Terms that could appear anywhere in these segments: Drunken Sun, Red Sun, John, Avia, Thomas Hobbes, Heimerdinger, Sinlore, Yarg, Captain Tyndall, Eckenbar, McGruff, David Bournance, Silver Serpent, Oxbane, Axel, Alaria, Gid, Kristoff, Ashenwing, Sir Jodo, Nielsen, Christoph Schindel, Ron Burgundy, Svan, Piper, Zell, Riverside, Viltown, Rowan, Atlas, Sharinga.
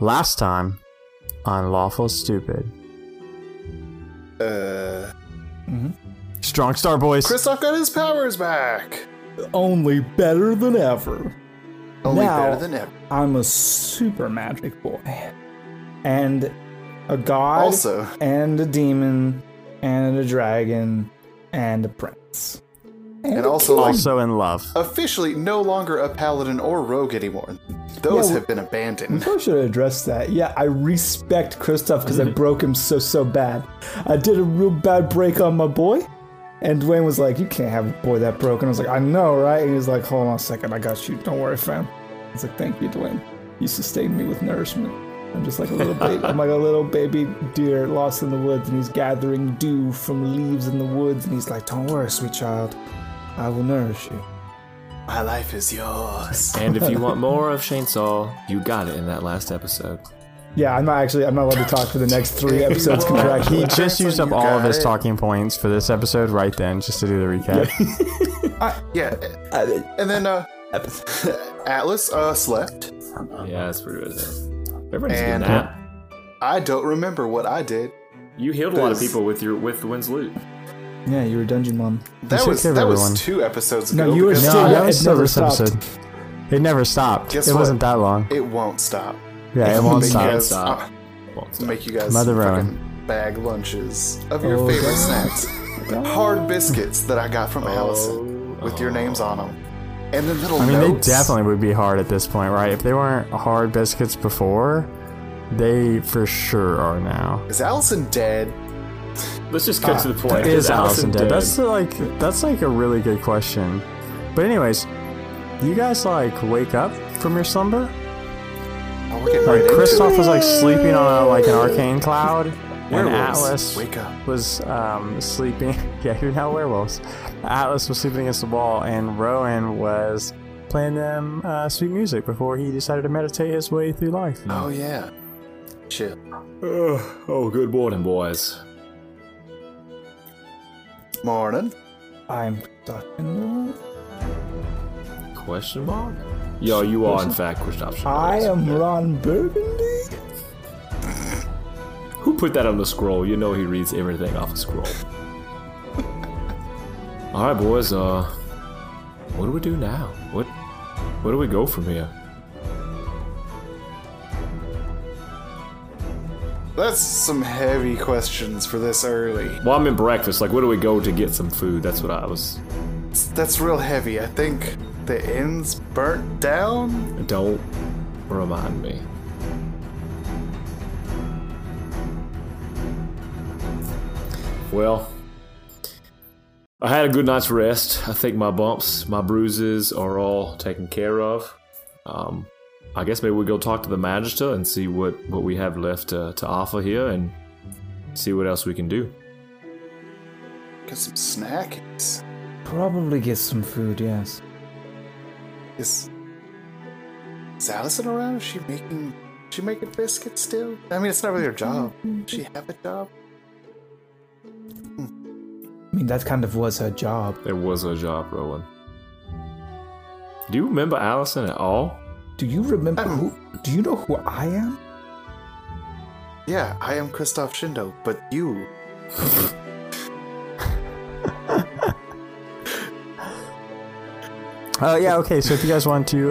Last time on Lawful Stupid. Strong Star Boys. Kristoff got his powers back. Only better than ever. Only now, better than ever. I'm a super magic boy. And a god. Also. And a demon. And a dragon. And a prince. And also in love. Officially no longer a paladin or rogue anymore. Those have been abandoned. We probably should have addressed that. Yeah, I respect Kristoff because I broke him so bad. I did a real bad break on my boy. And Dwayne was like, you can't have a boy that broken. I was like, I know, right? And he was like, hold on a second. I got you. Don't worry, fam. I was like, thank you, Dwayne. You sustained me with nourishment. I'm just like a little baby. I'm like a little baby deer lost in the woods. And he's gathering dew from leaves in the woods. And he's like, don't worry, sweet child. I will nourish you. My life is yours. And if you want more of Chainsaw, you got it in that last episode. Yeah, I'm not allowed to talk for the next 3 episodes contractually. He just used up all of his talking points for this episode right then, just to do the recap. And then Atlas slept. Yeah, that's pretty good. Everybody's doing that. I don't remember what I did. You healed a lot of people with Wen's loot. Yeah, you were dungeon mom. That was 2 episodes ago. No, you were still. That was the first episode. It never stopped. Guess it wasn't that long. It won't stop. Yeah, it won't stop. Make you guys fucking bag lunches of your favorite snacks. Hard biscuits that I got from Allison with your names on them. And the little notes. They definitely would be hard at this point, right? If they weren't hard biscuits before, they for sure are now. Is Allison dead? Let's just cut to the point. Is Allison dead? That's like a really good question. But anyways, you guys wake up from your slumber? Kristoff was sleeping on an arcane cloud, and Atlas was sleeping. Yeah, you're now werewolves. Atlas was sleeping against the wall, and Rowan was playing them sweet music before he decided to meditate his way through life. Oh yeah, shit. Oh, good morning, boys. Morning. I'm stuck in the question mark. Yo, you are in fact Christoph Schindel. I am Ron Burgundy. Who put that on the scroll? You know he reads everything off the scroll. Alright boys, what do we do now? Where do we go from here? That's some heavy questions for this early. Well, I mean breakfast, where do we go to get some food? That's what I was... That's real heavy, I think... The inn's burnt down? Don't remind me. Well, I had a good night's rest. I think my bumps, my bruises are all taken care of. I guess maybe we'll go talk to the Magister and see what we have left to offer here and see what else we can do. Get some snacks. Probably get some food, yes. Is Allison around? Is she making biscuits still? I mean, it's not really her job. Does she have a job? I mean, that kind of was her job. It was her job, Rowan. Do you remember Allison at all? Do you remember who? Do you know who I am? Yeah, I am Christoph Schindel, but you... Yeah, okay, so if you guys want to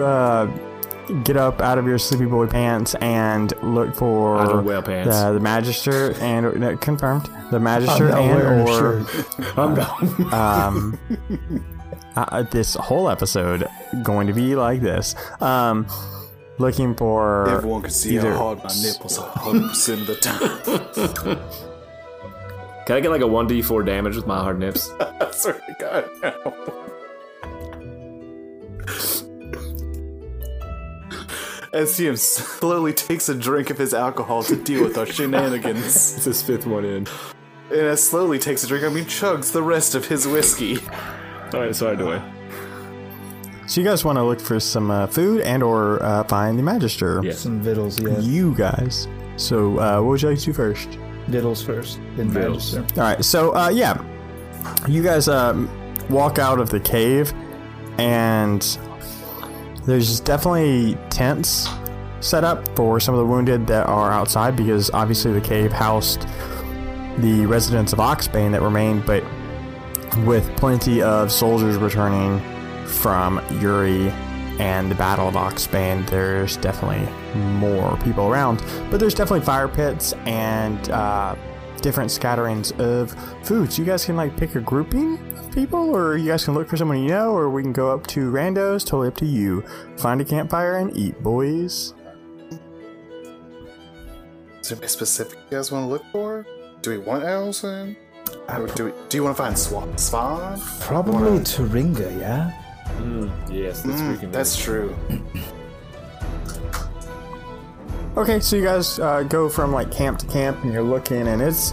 get up out of your sleepy boy pants and look for the Magister and... No, confirmed. The Magister and or... I'm done. This whole episode going to be like this. Looking for... Everyone can see how hard my nipples are 100% of the time. Can I get a 1d4 damage with my hard nips? I swear to God, no. As he slowly takes a drink of his alcohol to deal with our shenanigans. It's his 5th one in. And as slowly takes a drink, I mean chugs the rest of his whiskey. Alright, so I do it. So you guys want to look for some food and or find the Magister. Yeah. Some vittles, yeah. You guys. So what would you like to do first? Vittles first, then vittles. Alright, so yeah. You guys walk out of the cave and There's definitely tents set up for some of the wounded that are outside, because obviously the cave housed the residents of Oxbane that remained, but with plenty of soldiers returning from Yori and the Battle of Oxbane, there's definitely more people around. But there's definitely fire pits and different scatterings of food. So you guys can like pick a grouping of people, or you guys can look for someone you know, or we can go up to randos. Totally up to you. Find a campfire and eat, boys. Is there anything specific you guys want to look for? Do we want Allison? Or do you want to find Swan? Probably Sharinga, yeah? Yes, that's true. Okay, so you guys go from like camp to camp, and you're looking, and it's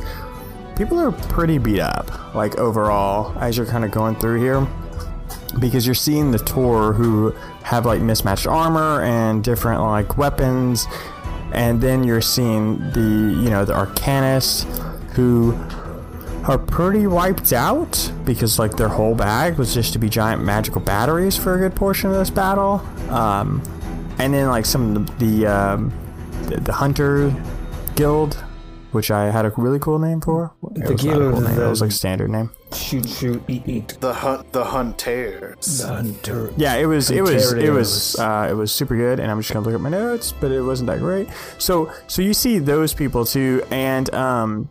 people are pretty beat up, like overall, as you're kind of going through here, because you're seeing the Tor who have like mismatched armor and different like weapons, and then you're seeing the the Arcanists who are pretty wiped out, because like their whole bag was just to be giant magical batteries for a good portion of this battle, and then like some of the Hunter Guild, which I had a really cool name for. The Guild, cool, it was like standard name. Shoot, eat. The Hunter. Yeah, it was super good, and I'm just gonna look at my notes, but it wasn't that great. So you see those people too, and it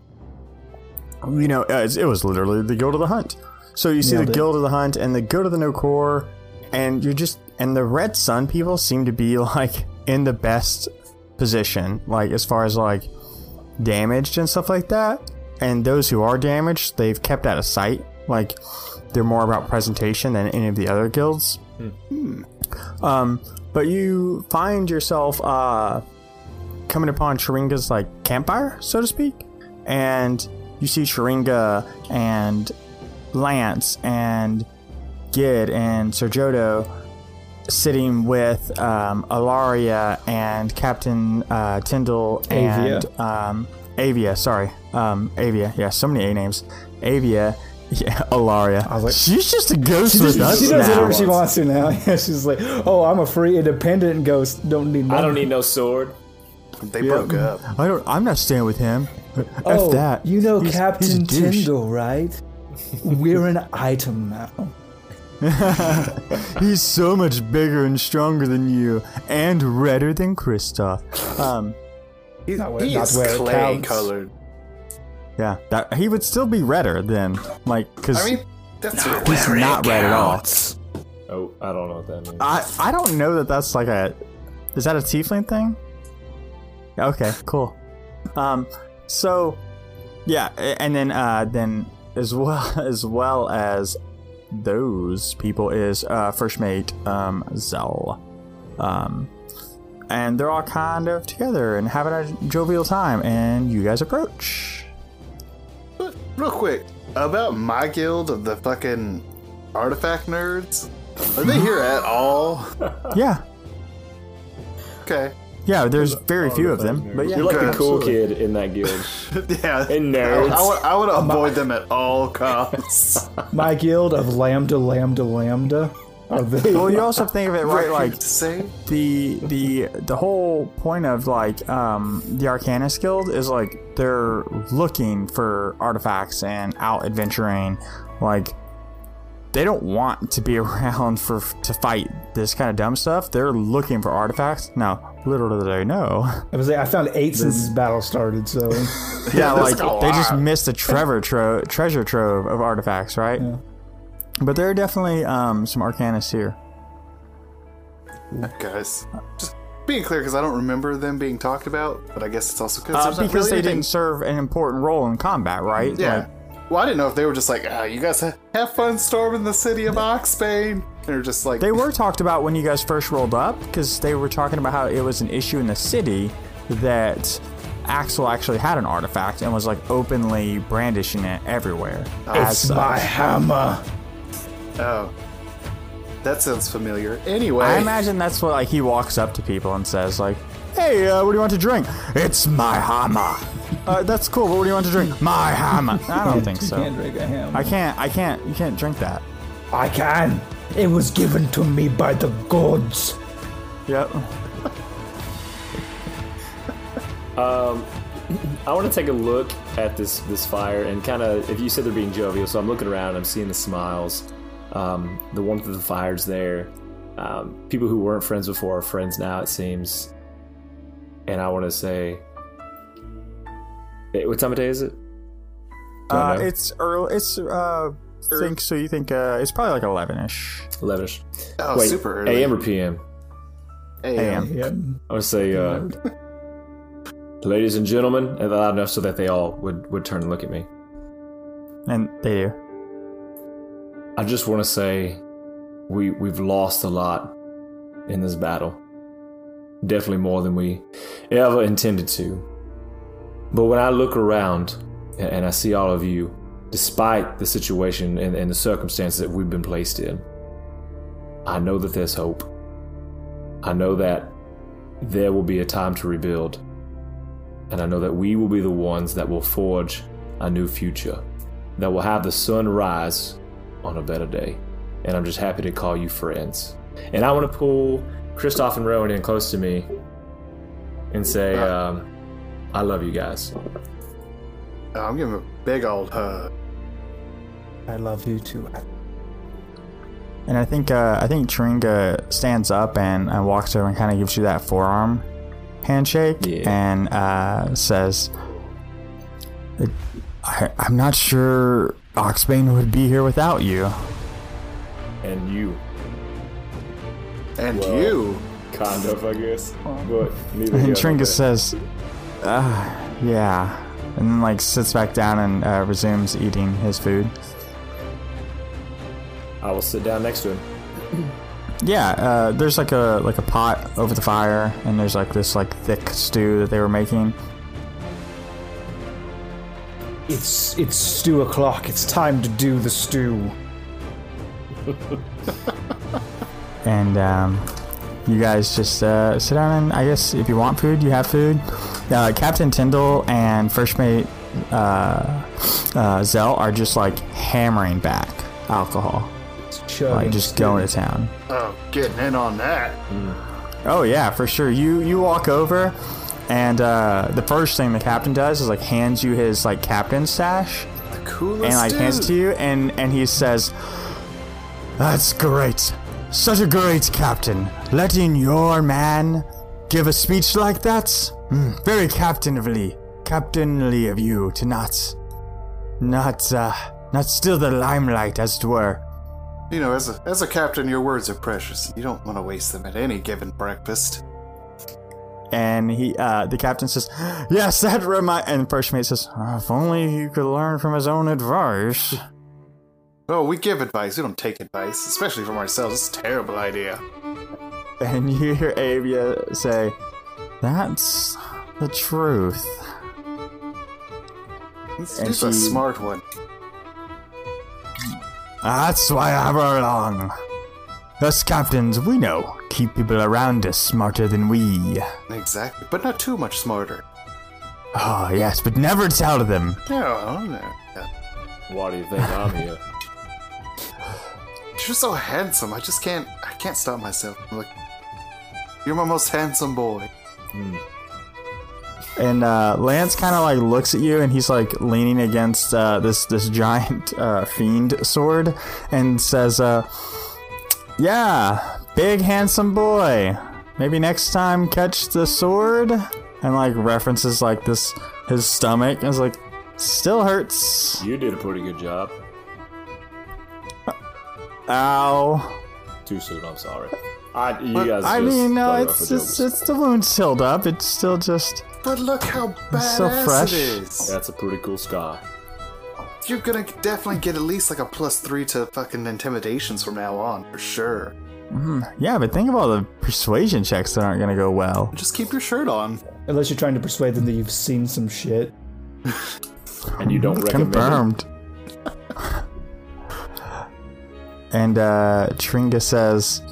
was literally the Guild of the Hunt. So you see the Guild of the Hunt and the Guild of the No Core, and the Red Sun people seem to be like in the best position, like as far as like damaged and stuff like that. And those who are damaged, they've kept out of sight. Like they're more about presentation than any of the other guilds. But you find yourself coming upon Sharinga's like campfire, so to speak, and you see Sharinga and Lance and Gid and Sir Jodo sitting with Alaria and Captain Tyndall and Avia. Avia. Yeah, so many A names. Avia. Yeah, Alaria. I was like, she's just a ghost with us. She does whatever she wants to now. She's like, oh, I'm a free independent ghost. I don't need no sword. They broke up. I'm not staying with him. Oh, F that. You know Captain Tyndall, right? We're an item now. He's so much bigger and stronger than you, and redder than Kristoff. He's clay colored. Yeah, he would still be redder then, like, because he's not red at all. Oh, I don't know what that means. I don't know that that's like a. Is that a tiefling thing? Okay, cool. So, yeah, and then as well as. Those people is First Mate Zell, and they're all kind of together and having a jovial time. And you guys approach. Real quick about my guild of the fucking artifact nerds. Are they here at all? Yeah. Okay. Yeah, there's very few of them. But yeah. You're like the cool kid in that guild. Yeah. And nerds. I would avoid them at all costs. My guild of Lambda, Lambda, Lambda. Are they? Well, you also think of it right, like the whole point of like the Arcanist Guild is like they're looking for artifacts and out adventuring. Like they don't want to be around to fight this kind of dumb stuff. They're looking for artifacts. Now, little do they know. I was like, I found 8 since this battle started, so. Yeah, like, they just missed a treasure trove of artifacts, right? Yeah. But there are definitely some Arcanists here. Guys, just being clear, because I don't remember them being talked about, but I guess it's also because they didn't serve an important role in combat, right? Yeah. Like, well, I didn't know if they were just like, you guys have fun storming the city of Oxbane. They're just like they were talked about when you guys first rolled up, because they were talking about how it was an issue in the city that Axel actually had an artifact and was like openly brandishing it everywhere. It's my hammer. Oh, that sounds familiar. Anyway, I imagine that's what like he walks up to people and says like, "Hey, what do you want to drink?" "It's my hammer." That's cool. But what do you want to drink? "My hammer." I don't think so. You can't drink a hammer. I can't. You can't drink that. I can. It was given to me by the gods. Yep. I want to take a look at this fire and kind of, if you said they're being jovial, so I'm looking around, I'm seeing the smiles, the warmth of the fire's there. People who weren't friends before are friends now, it seems. And I want to say, what time of day is it? It's early. It's it's probably like 11ish. 11ish. Oh, wait, super early. AM or PM? AM. Yep. I would say, ladies and gentlemen, and loud enough so that they all would turn and look at me. And they do. I just want to say, we've lost a lot in this battle. Definitely more than we ever intended to. But when I look around and I see all of you, despite the situation and the circumstances that we've been placed in, I know that there's hope. I know that there will be a time to rebuild. And I know that we will be the ones that will forge a new future, that will have the sun rise on a better day. And I'm just happy to call you friends. And I want to pull Kristoff and Rowan in close to me and say, I love you guys. I'm giving a big old hug. I love you too. And I think Sharinga stands up and walks over and kind of gives you that forearm handshake, yeah. And says, I'm not sure Oxbane would be here without you. And you. And well, you. Kind of, I guess. But and Sharinga says, yeah. And then, sits back down and resumes eating his food. I will sit down next to him. Yeah, there's a pot over the fire, and there's this thick stew that they were making. It's stew o'clock. It's time to do the stew. And you guys just sit down, and I guess if you want food, you have food. Captain Tyndall and First Mate Zell are just hammering back alcohol. Going to town. Oh, getting in on that. Mm. Oh, yeah, for sure. You walk over, and the first thing the captain does is hands you his captain stash. The coolest and dude. Hands it to you, and he says, "That's great. Such a great captain. Letting your man give a speech like that? Very captainly of you to not steal the limelight, as it were. You know, as a captain, your words are precious. You don't want to waste them at any given breakfast." And he, the captain says, "Yes, that reminds." And First Mate says, "If only he could learn from his own advice." Oh, we give advice. We don't take advice, especially from ourselves. It's a terrible idea. And you hear Avia say, "That's the truth." It's a smart one. That's why I brought along. Us captains, we know, keep people around us smarter than we. Exactly, but not too much smarter. Oh, yes, but never tell them. No. Why do you think I'm here? You're so handsome, I can't stop myself. I'm you're my most handsome boy. Mm. And Lance kind of looks at you, and he's leaning against this giant fiend sword, and says, "Yeah, big handsome boy. Maybe next time catch the sword." And references this his stomach, and is still hurts. You did a pretty good job. Ow. Too soon. I'm sorry. It's the wound's healed up. It's still just. But look how badass it is. That's a pretty cool scar. You're gonna definitely get at least a +3 to fucking intimidations from now on, for sure. Yeah, but think of all the persuasion checks that aren't gonna go well. Just keep your shirt on. Unless you're trying to persuade them that you've seen some shit. And you don't recommend. Confirmed. And Sharinga says,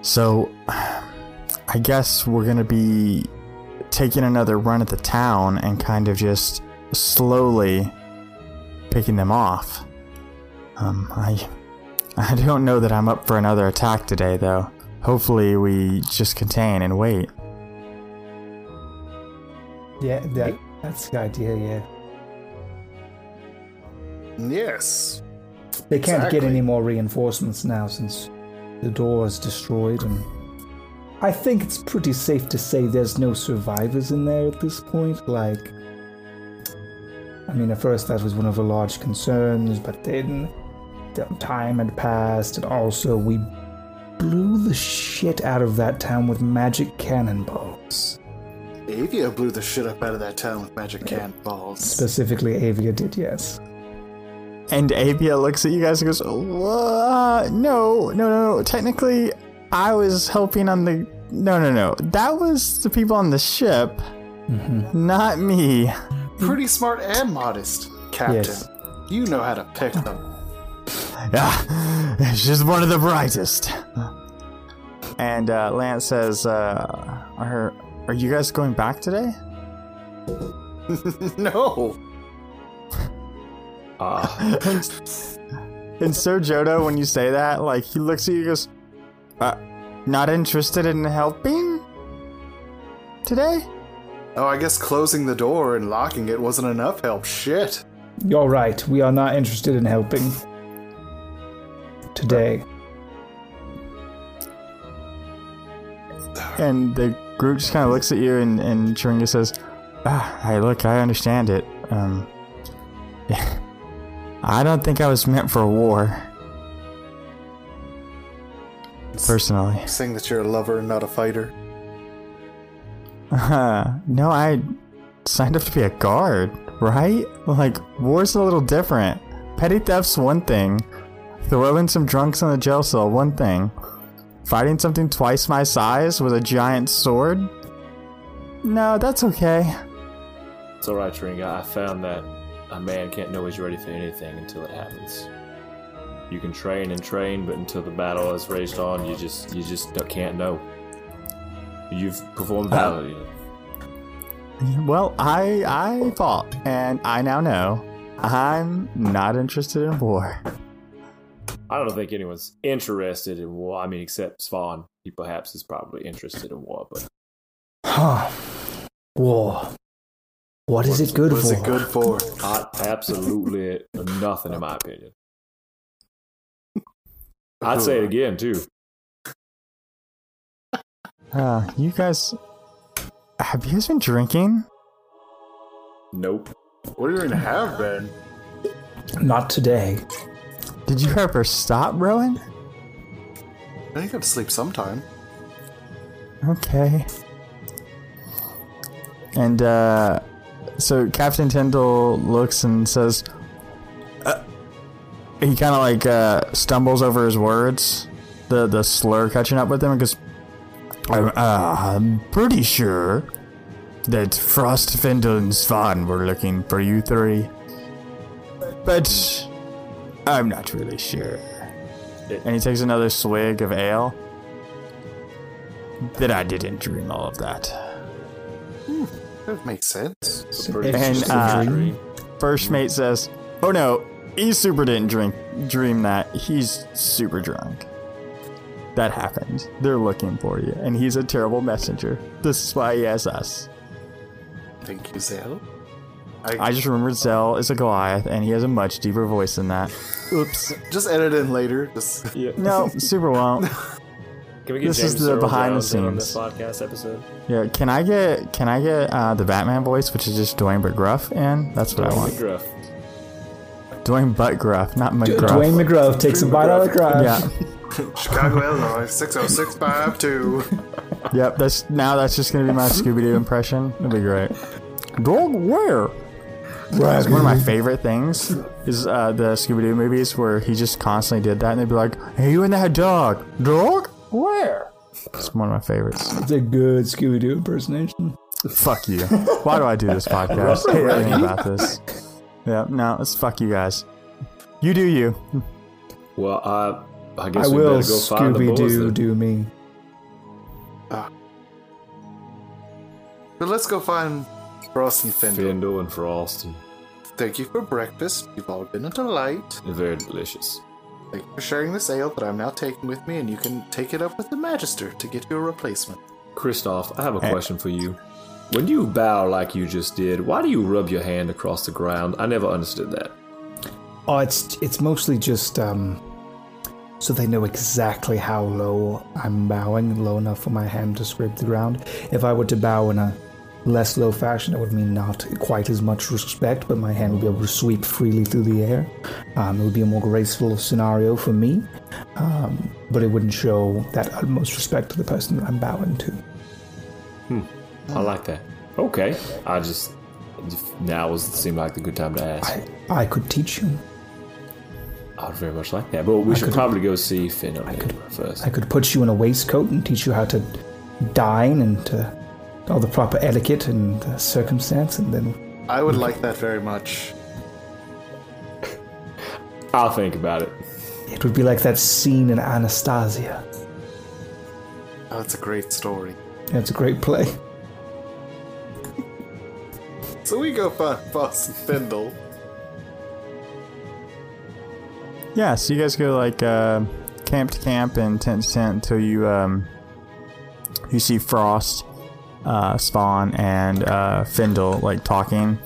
"So, I guess we're going to be taking another run at the town and kind of just slowly picking them off. I don't know that I'm up for another attack today, though. Hopefully we just contain and wait. Yeah, that's the idea, yeah. Yes. They can't get any more reinforcements now since the door is destroyed, and I think it's pretty safe to say there's no survivors in there at this point. Like, I mean, at first that was one of the large concerns, but then time had passed, and also we blew the shit out of that town with magic cannonballs. Avia blew the shit up out of that town with magic cannonballs. Specifically, Avia did, yes. And Avia looks at you guys and goes, no. Technically, I was helping on the... No. That was the people on the ship, not me. Pretty smart and modest, Captain. Yes. You know how to pick them. Yeah, she's one of the brightest. And Lance says, are you guys going back today? No. And Sir Jodo, when you say that, like, he looks at you and goes, not interested in helping today? Oh, I guess closing the door and locking it wasn't enough help. Shit. You're right. We are not interested in helping today. And the group just kind of looks at you, and Sharinga says, hey, look, I understand it. I don't think I was meant for war. Personally. You're saying that you're a lover and not a fighter? No, I signed up to be a guard, right? Like, war's a little different. Petty theft's one thing. Throwing some drunks in the jail cell, one thing. Fighting something twice my size with a giant sword? No, that's okay. It's alright, Sharinga. I found that a man can't know he's ready for anything until it happens. You can train and train, but until the battle is raged on, you just can't know. You've performed valor. Well, I fought, and I now know I'm not interested in war. I don't think anyone's interested in war. I mean, except Svan. He perhaps is probably interested in war, but... Huh. War. What is it good for? What is it good for? Absolutely nothing, in my opinion. I'd say it again, too. You guys... Have you guys been drinking? Nope. What do you even have been? Not today. Did you ever stop, Rowan? I think I'd sleep sometime. Okay. And, so Captain Tyndall looks and says... He kind of, like, stumbles over his words. The slur catching up with him, because... I'm pretty sure that Frost, Findle, and Svan were looking for you three. But... I'm not really sure. And he takes another swig of ale. That I didn't dream all of that. That makes sense. And first mate says, oh no, he super didn't dream that. He's super drunk. That happened. They're looking for you. And he's a terrible messenger. This is why he has us. Thank you, Zell. I just remembered Zell is a Goliath, and he has a much deeper voice than that. Oops. Just edit in later. Just... Yeah. No, super won't. Can we get this James is the behind the scenes on this podcast episode? Yeah. Can I get the Batman voice, which is just Dwayne but gruff, in? That's what I want. McGruff. Dwayne but gruff, not McGruff. Dwayne McGruff takes a bite out of gruff. Yeah. Chicago, Illinois, 60652. Yep. That's just gonna be my Scooby Doo impression. It'll be great. Dog, where? Right. One of my favorite things is the Scooby-Doo movies where he just constantly did that, and they'd be like, hey, you and that dog. Dog? Where? It's one of my favorites. It's a good Scooby-Doo impersonation. Fuck you. Why do I do this podcast? I hate everything about this. Yeah, no, let's fuck you guys. You do you. Well, I guess we better go find the boys. Scooby-Doo do me. But let's go find... Frost and Findle and Frost. Thank you for breakfast. You've all been a delight. Very delicious. Thank you for sharing this ale that I'm now taking with me, and you can take it up with the Magister to get you a replacement. Kristoff, I have a question for you. When you bow like you just did, why do you rub your hand across the ground? I never understood that. Oh, it's mostly just so they know exactly how low I'm bowing, low enough for my hand to scrape the ground. If I were to bow in a less low fashion, it would mean not quite as much respect, but my hand would be able to sweep freely through the air. It would be a more graceful scenario for me, but it wouldn't show that utmost respect to the person that I'm bowing to. I like that. Okay. Now seemed like the good time to ask. I could teach you. I'd very much like that, but we should probably go see Finn first. I could put you in a waistcoat and teach you how to dine and to all the proper etiquette and circumstance, and then... I would like that very much. I'll think about it. It would be like that scene in Anastasia. Oh, it's a great story. Yeah, it's a great play. So we go find Boss Findle. Yeah, so you guys go like camp to camp and tent to tent until you see Frost, Spawn, and Findle like talking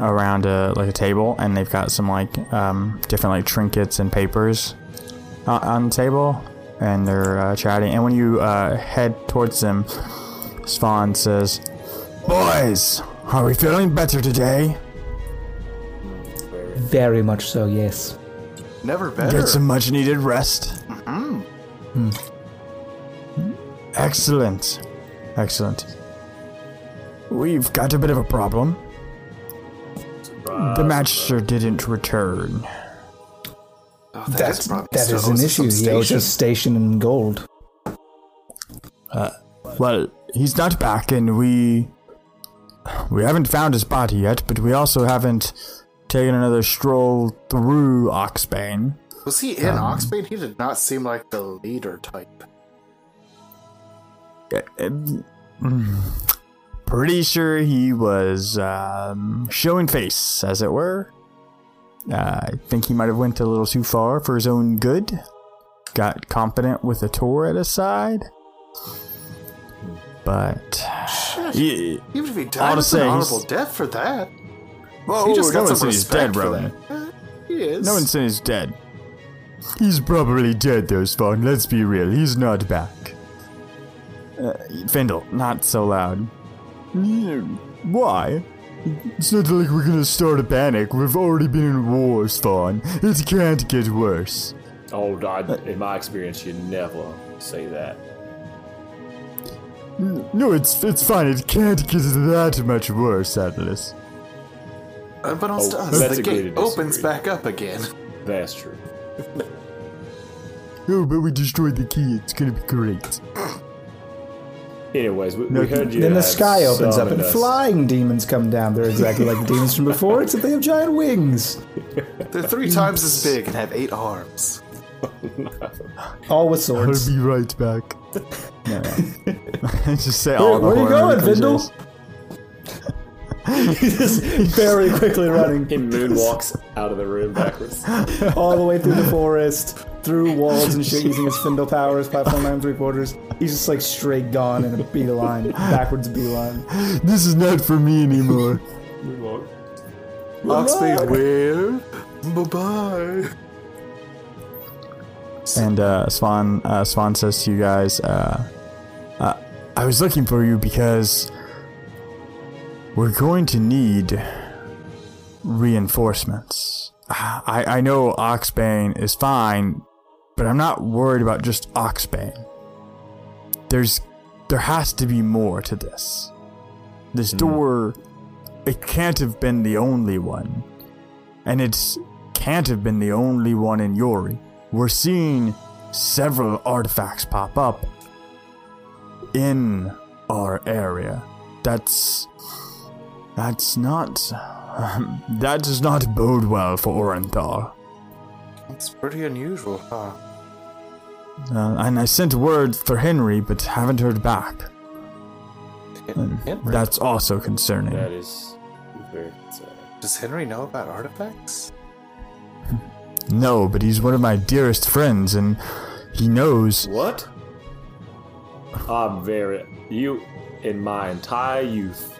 around a table, and they've got some like different like trinkets and papers on the table, and they're chatting. And when you head towards them, Spawn says, "Boys, are we feeling better today?" Very much so, yes. Never better. Get some much needed rest. Mm-hmm. Excellent. We've got a bit of a problem. Surprise, the Magister didn't return. Oh, that is an issue. He owes his station in gold. Well, he's not back, and we haven't found his body yet, but we also haven't taken another stroll through Oxbane. Was he in Oxbane? He did not seem like the leader type. Pretty sure he was showing face, as it were. I think he might have went a little too far for his own good. Got confident with a tour at his side. But... Shit. Even if he died with an honorable death for that... Well, no one said he's dead, Rowan. He is. No one said he's dead. He's probably dead, though, Svan. Let's be real. He's not back. Findle, not so loud. Why? It's not like we're gonna start a panic. We've already been in war, Svan. It can't get worse. Oh, in my experience, you never say that. No, it's fine. It can't get that much worse, Atlas. Unbeknownst to us, the gate opens back up again. That's true. Oh, but we destroyed the key. It's gonna be great. Anyways, we heard you. Then the sky opens up and flying demons come down. They're exactly like the demons from before, except they have giant wings. They're 3 times as big and have 8 arms. All with swords. I'll be right back. Just say all the horror. Where are you going, Findle? He's just very quickly running. He moonwalks out of the room backwards. All the way through the forest, through walls and shit, using his Findle powers, platform 9 3/4. He's just like straight gone in a beeline, backwards beeline. This is not for me anymore. Moonwalk. Oxbane, where? Bye-bye. And Svan says to you guys, I was looking for you because... we're going to need reinforcements. I know Oxbane is fine, but I'm not worried about just Oxbane. There has to be more to this. This door, it can't have been the only one. And it can't have been the only one in Yori. We're seeing several artifacts pop up in our area. That does not bode well for Orenthal. That's pretty unusual, huh? And I sent word for Henry, but haven't heard back. That's also concerning. That is very concerning. Does Henry know about artifacts? No, but he's one of my dearest friends, and he knows... What? In my entire youth,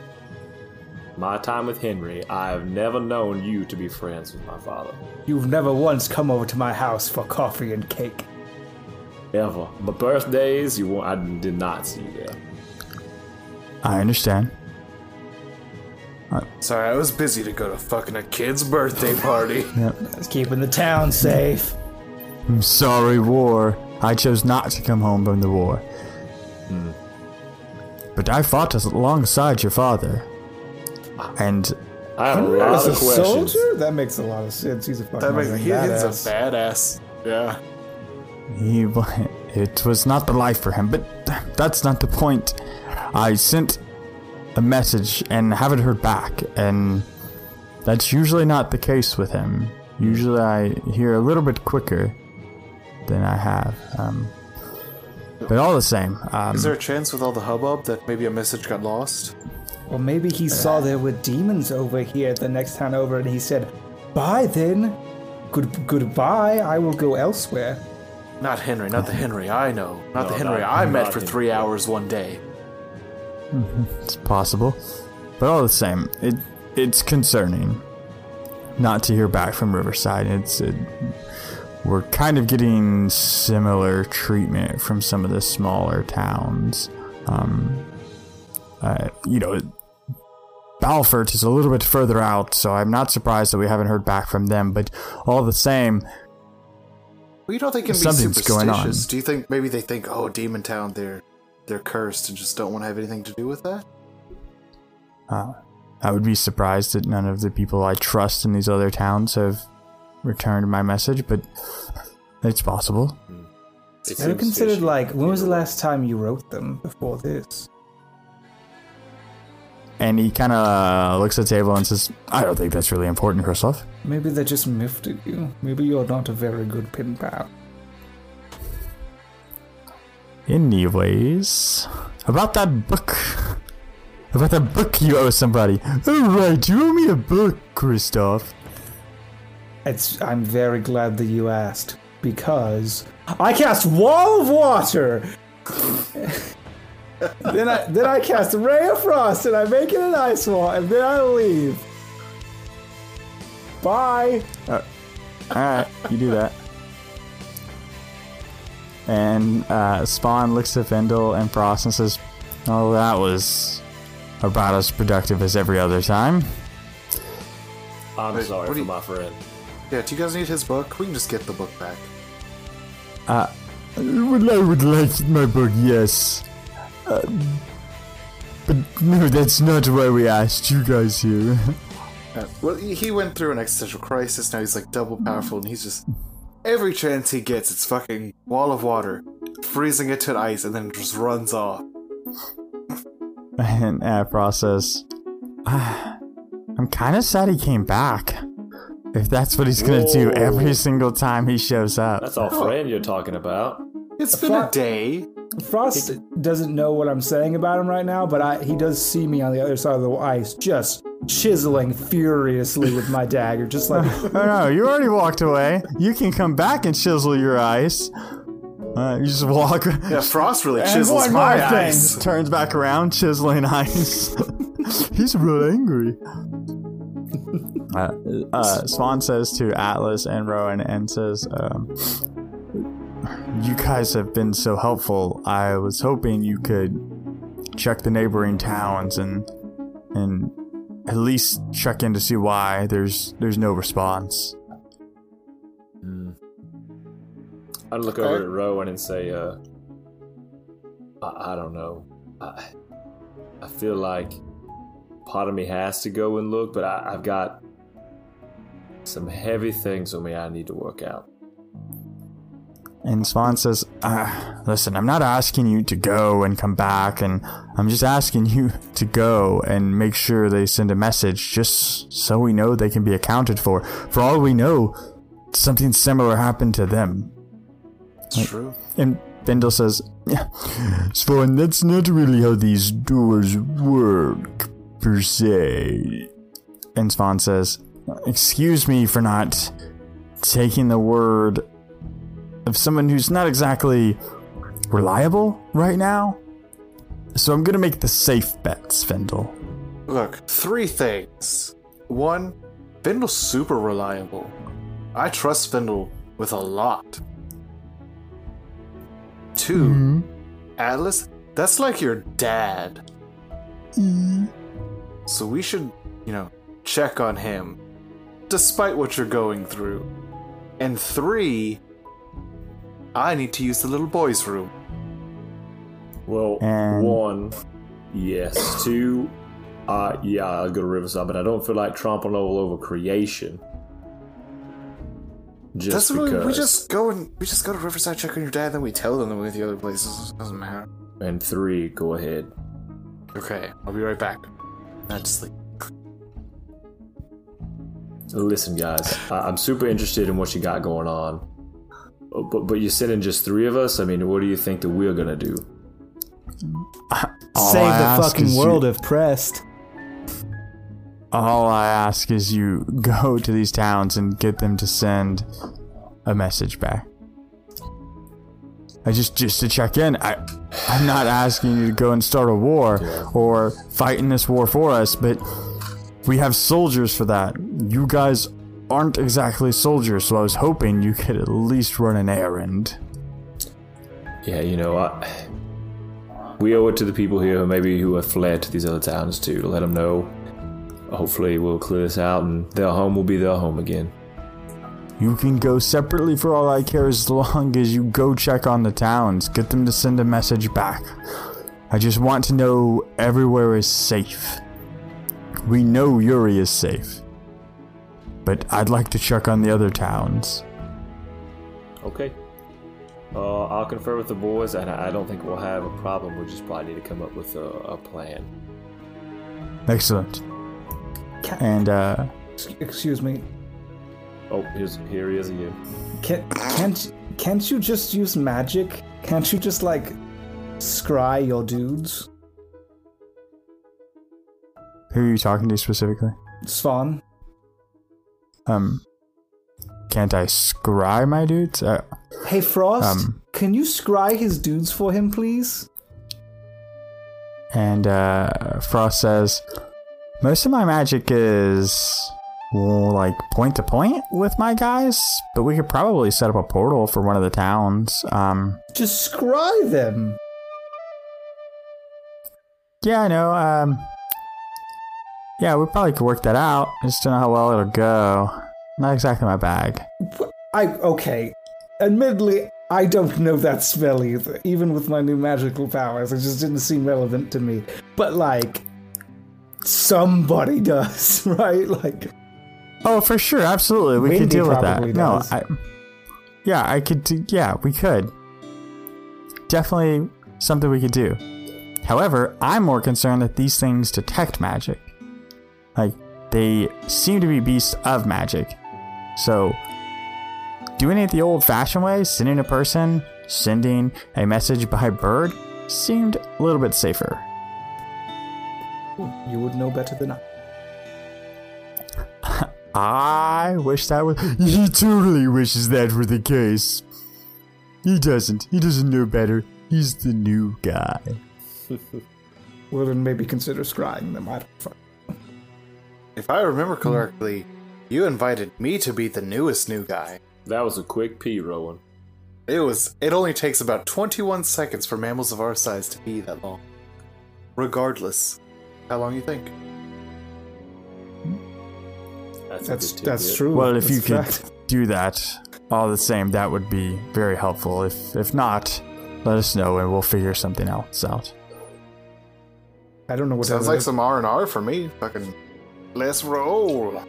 my time with Henry, I have never known you to be friends with my father. You've never once come over to my house for coffee and cake. Ever. But birthdays, I did not see you there. I understand. Sorry, I was busy to go to fucking a kid's birthday party. Yep. I was keeping the town safe. I'm sorry, war. I chose not to come home from the war. Mm. But I fought alongside your father. And I have a lot of questions. Soldier? That makes a lot of sense. He's a fucking badass. A badass. Yeah. It was not the life for him, but that's not the point. I sent a message and haven't heard back, and that's usually not the case with him. Usually I hear a little bit quicker than I have. But all the same. Is there a chance with all the hubbub that maybe a message got lost? Or maybe he saw there were demons over here the next town over, and he said, "Bye then. Goodbye. I will go elsewhere." Not Henry, not the Henry I know. Not the Henry I met for 3 hours one day. It's possible. But all the same, it's concerning not to hear back from Riverside. We're kind of getting similar treatment from some of the smaller towns. Balfort is a little bit further out, so I'm not surprised that we haven't heard back from them, but all the same... Well, you don't think it can be superstitious. Do you think maybe they think, oh, Demon Town, they're cursed and just don't want to have anything to do with that? I would be surprised that none of the people I trust in these other towns have returned my message, but it's possible. It's never considered, like, when was the last time you wrote them before this? And he kind of looks at the table and says, I don't think that's really important, Kristoff. Maybe they just miffed at you. Maybe you're not a very good pin pal. Anyways, about that book you owe somebody. Oh, right, you owe me a book, Kristoff. I'm very glad that you asked, because I cast Wall of Water! Then I cast a Ray of Frost, and I make it an ice wall, and then I leave. Bye. Alright, you do that. And Spawn looks at Findle and Frost and says, oh, that was about as productive as every other time. I'm sorry for my friend. Yeah, do you guys need his book? We can just get the book back. I would like my book, yes. But no, that's not why we asked you guys here. Well, he went through an existential crisis, now he's like double powerful, and he's just... Every chance he gets, it's fucking Wall of Water, freezing it to ice, and then it just runs off. And Frost says, I'm kind of sad he came back. If that's what he's going to do every single time he shows up. That's our friend you're talking about. It's been a day. Frost doesn't know what I'm saying about him right now, but he does see me on the other side of the ice, just chiseling furiously with my dagger, just like... No, you already walked away. You can come back and chisel your ice. You just walk... Yeah, Frost really chisels my ice. Turns back around, chiseling ice. He's real angry. Swan says to Atlas and Rowan and says... You guys have been so helpful. I was hoping you could check the neighboring towns and at least check in to see why there's no response. Mm. I'd look over at Rowan and say, I don't know. I feel like part of me has to go and look, but I've got some heavy things on me I need to work out. And Svan says, listen, I'm not asking you to go and come back, and I'm just asking you to go and make sure they send a message just so we know they can be accounted for. For all we know, something similar happened to them. It's true. And Findle says, Svan, that's not really how these doors work, per se. And Svan says, excuse me for not taking the word of someone who's not exactly reliable right now. So I'm going to make the safe bets, Findle. Look, three things. One, Findle's super reliable. I trust Findle with a lot. Two, Atlas, that's like your dad. So we should, you know, check on him, despite what you're going through. And three, I need to use the little boy's room. Well, one, yes. Two, yeah, I'll go to Riverside, but I don't feel like tromping all over creation. Just because. We just go to Riverside, check on your dad, then we tell them that we're at the other places. It doesn't matter. And three, go ahead. Okay, I'll be right back. Not to sleep. Listen, guys, I'm super interested in what you got going on. But you're sending just three of us? I mean, what do you think that we're going to do? Save the fucking world if pressed. All I ask is you go to these towns and get them to send a message back. I just to check in. I'm not asking you to go and start a war or fight in this war for us, but we have soldiers for that. You guys aren't exactly soldiers, so I was hoping you could at least run an errand. Yeah, you know, we owe it to the people here who have fled to these other towns too, to let them know. Hopefully we'll clear this out and their home will be their home again. You can go separately for all I care, as long as you go check on the towns. Get them to send a message back. I just want to know everywhere is safe. We know Yori is safe, but I'd like to check on the other towns. Okay. I'll confer with the boys, and I don't think we'll have a problem. We just probably need to come up with a plan. Excellent. And, excuse me. Oh, here he is again. Can't you just use magic? Can't you just, like, scry your dudes? Who are you talking to specifically? Svan. Can't I scry my dudes? Hey, Frost, can you scry his dudes for him, please? And, Frost says, most of my magic is, like, point to point with my guys, but we could probably set up a portal for one of the towns. Just scry them. Yeah, I know. Yeah, we probably could work that out. I just don't know how well it'll go. Not exactly my bag. Okay. Admittedly, I don't know that spell either, even with my new magical powers. It just didn't seem relevant to me. But, like, somebody does, right? Like, oh, for sure, absolutely, we could deal with that. Does. No, I could do. Yeah, we could. Definitely something we could do. However, I'm more concerned that these things detect magic. Like, they seem to be beasts of magic. So, doing it the old-fashioned way, sending a message by bird, seemed a little bit safer. You would know better than I. I wish that was... He totally wishes that were the case. He doesn't. He doesn't know better. He's the new guy. Well, then maybe consider scrying them. I don't know. If I remember correctly, you invited me to be the new guy. That was a quick pee, Rowan. It only takes about 21 seconds for mammals of our size to pee that long. Regardless, how long you think? That's true. Well, if you could do that all the same, that would be very helpful. If not, let us know and we'll figure something else out. I don't know what sounds like some R&R for me. Fucking let's roll.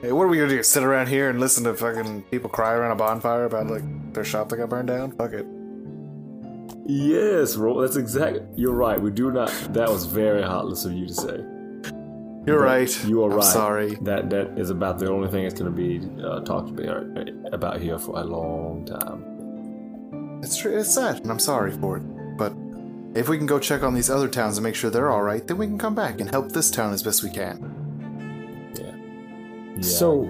Hey, what are we gonna do? Sit around here and listen to fucking people cry around a bonfire about like their shop that got burned down? Fuck it. Yes, Roll. That's exactly. You're right. We do not. That was very heartless of you to say. You're right. You are right. Sorry. That is about the only thing that's going to be talked about here for a long time. It's true. It's sad, and I'm sorry for it. But if we can go check on these other towns and make sure they're all right, then we can come back and help this town as best we can. Yeah. So,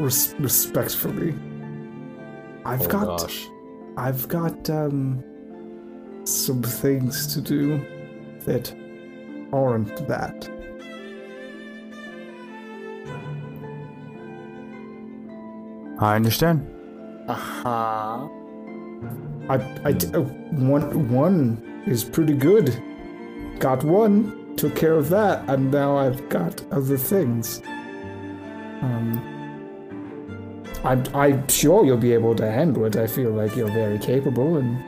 respectfully. I've got some things to do that aren't that. I understand. Uh-huh. One is pretty good. Got one, took care of that, and now I've got other things. I'm sure you'll be able to handle it. I feel like you're very capable, and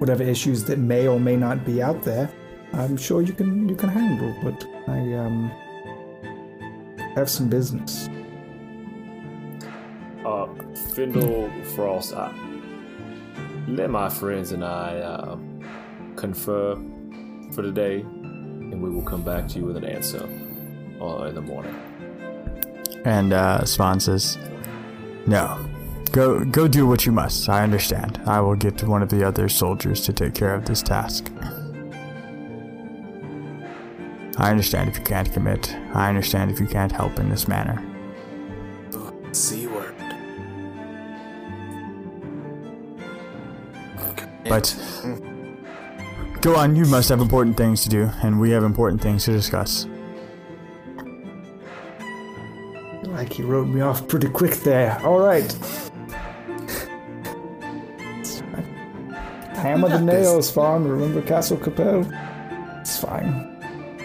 whatever issues that may or may not be out there, I'm sure you can handle. But I have some business. Findle Frost, let my friends and I confer for the day, and we will come back to you with an answer in the morning. And Svan says, "No, go do what you must. I understand. I will get one of the other soldiers to take care of this task. I understand if you can't commit. I understand if you can't help in this manner." C-word. Okay. But go on, you must have important things to do, and we have important things to discuss. Like he wrote me off pretty quick there. All right. Hammer the nails, Spawn. Remember Castle Capel? It's fine.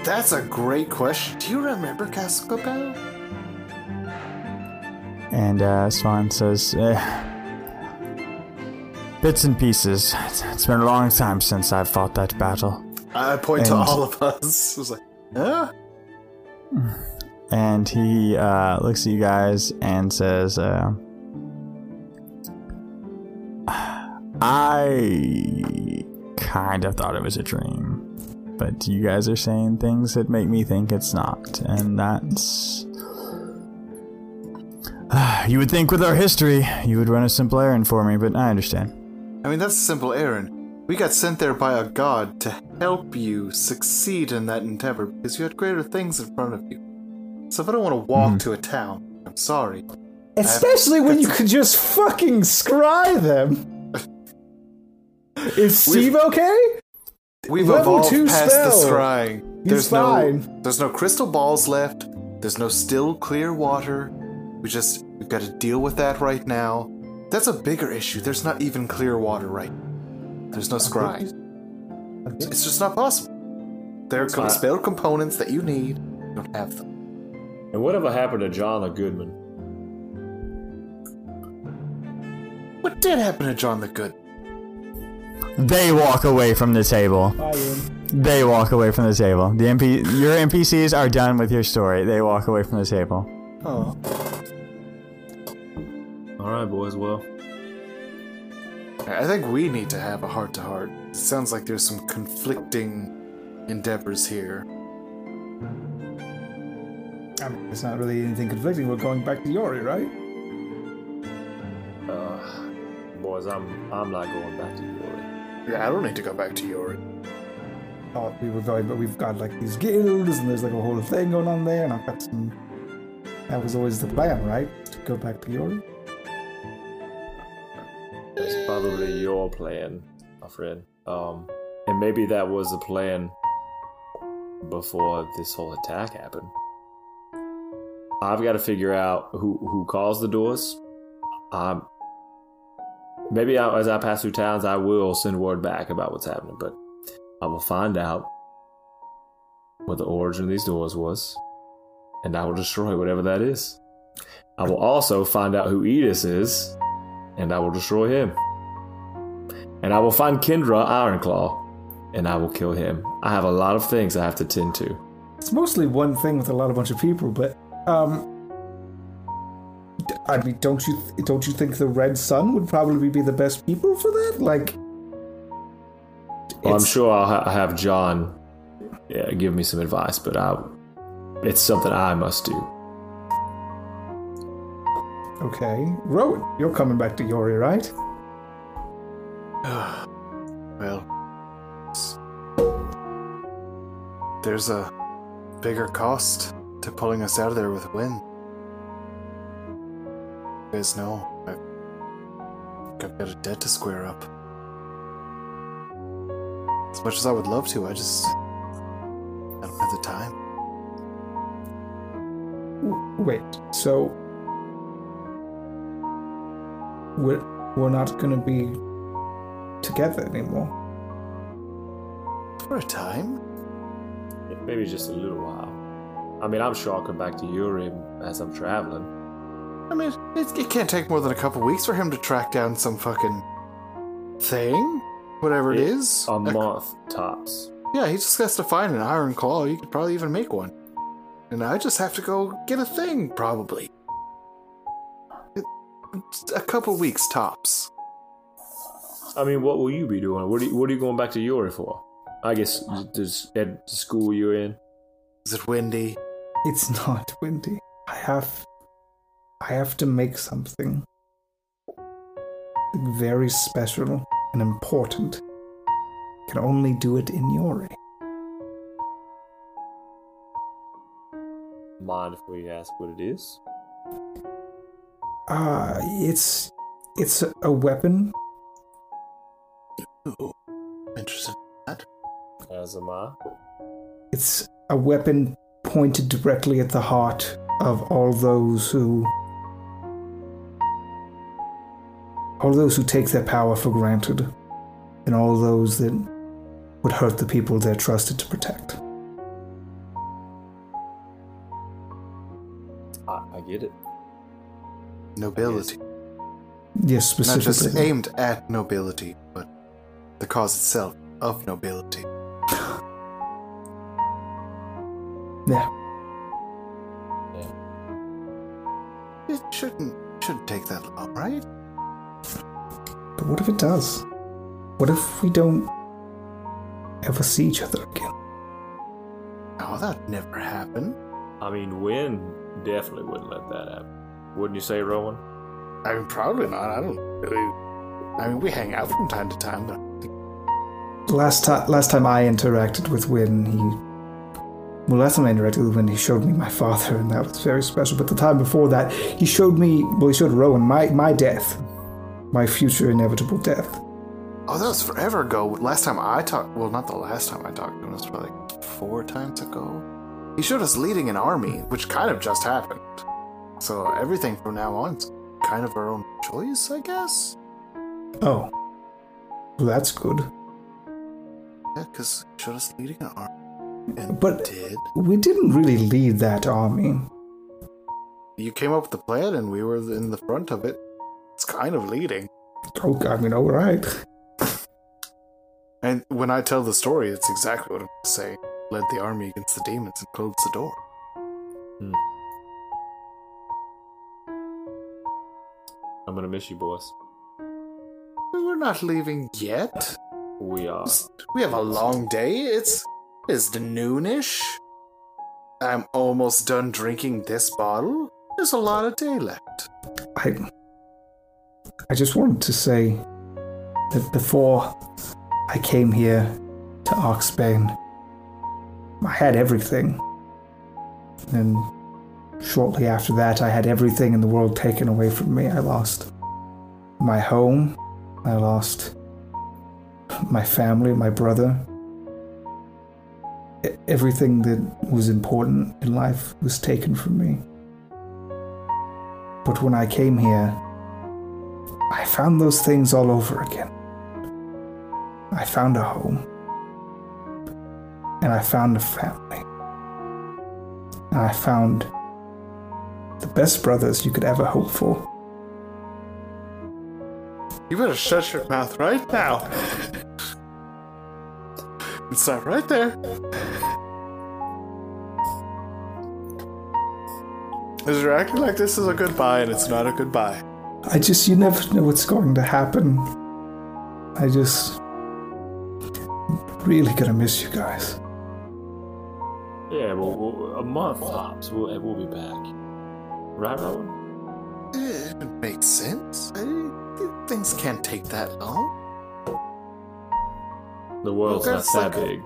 That's a great question. Do you remember Castle Capel? And Swan says, bits and pieces. It's been a long time since I've fought that battle. I point to all of us. I was like, huh? And he looks at you guys and says, I kind of thought it was a dream. But you guys are saying things that make me think it's not. And that's... You would think with our history, you would run a simple errand for me, but I understand. I mean, that's a simple errand. We got sent there by a god to help you succeed in that endeavor because you had greater things in front of you. So if I don't want to walk to a town, I'm sorry. Especially when you could just fucking scry them. Is Steve okay? We've evolved past the scrying. He's fine. There's no crystal balls left. There's no still clear water. We've got to deal with that right now. That's a bigger issue. There's not even clear water right now. There's no scry. It's just not possible. There are spell components that you need. You don't have them. And whatever happened to John the Goodman? What did happen to John the Good? They walk away from the table. They walk away from the table. Your NPCs are done with your story. They walk away from the table. Oh. Alright, boys, well. I think we need to have a heart-to-heart. It sounds like there's some conflicting endeavors here. I mean, it's not really anything conflicting. We're going back to Yori, right? Boys, I'm not going back to Yori. Yeah, I don't need to go back to Yori. Oh, we were going, but we've got, like, these guilds, and there's, like, a whole thing going on there, and I've got some... That was always the plan, right? To go back to Yori? That's probably your plan, my friend. And maybe that was the plan before this whole attack happened. I've got to figure out who calls the doors. Maybe as I pass through towns, I will send word back about what's happening, but I will find out what the origin of these doors was. And I will destroy whatever that is. I will also find out who Etis is, and I will destroy him. And I will find Kendra Ironclaw, and I will kill him. I have a lot of things I have to tend to. It's mostly one thing with a bunch of people, but I mean, don't you think the Red Sun would probably be the best people for that? Like, well, I'm sure I'll have John give me some advice, but it's something I must do. Okay. Rowan, you're coming back to Yori, right? Well, there's a bigger cost to pulling us out of there with Wen. You guys know, I've got a debt to square up. As much as I would love to, I don't have the time. Wait, so we're not gonna be together anymore for a time? Yeah, maybe just a little while. I mean, I'm sure I'll come back to Yuri as I'm traveling. I mean, it can't take more than a couple weeks for him to track down some fucking thing, whatever it is. A month tops. Yeah, he just has to find an iron claw. You could probably even make one. And I just have to go get a thing, probably. A couple weeks tops. I mean, what will you be doing? What are you going back to Yori for? I guess does that school you're in? Is it windy? It's not windy. I have to make something very special and important. I can only do it in Yori. Mind if we ask what it is? It's a weapon. Ooh, interested in that. As am I. It's a weapon pointed directly at the heart of all those who take their power for granted, and all those that would hurt the people they're trusted to protect. I get it. Nobility. Yes, specifically. Not just aimed at nobility, but the cause itself of nobility. Yeah. It shouldn't take that long, right? But what if it does? What if we don't ever see each other again? Oh, that'd never happen. I mean, Wen definitely wouldn't let that happen. Wouldn't you say, Rowan? I mean, probably not. I don't really... I mean, we hang out from time to time, but... Last time I interacted with Wen, he showed me my father, and that was very special. But the time before that, he showed Rowan my death, my future inevitable death. Oh, that was forever ago. Last time I talked, well, not the last time I talked to him, it was probably like 4 times ago. He showed us leading an army, which kind of just happened. So everything from now on is kind of our own choice, I guess? Oh. Well, that's good. Yeah, because he showed us leading an army. We didn't really lead that army. You came up with the plan and we were in the front of it. It's kind of leading. Oh, I mean, alright. And when I tell the story, it's exactly what I'm going to say. Led the army against the demons and closed the door. Hmm. I'm going to miss you, boys. We're not leaving yet. We are. We have a long day. It's noonish. I'm almost done drinking this bottle. There's a lot of day left. I just wanted to say that before I came here to Oxbane, I had everything. And shortly after that, I had everything in the world taken away from me. I lost my home. I lost my family, my brother. Everything that was important in life was taken from me. But when I came here, I found those things all over again. I found a home. And I found a family. And I found the best brothers you could ever hope for. You better shut your mouth right now. It's not right there. Because you're acting like this is a goodbye, and it's not a goodbye. You never know what's going to happen. Really gonna miss you guys. Yeah, well, a month tops. We'll be back. Right, Rowan? It makes sense. Things can't take that long. The world's not that big.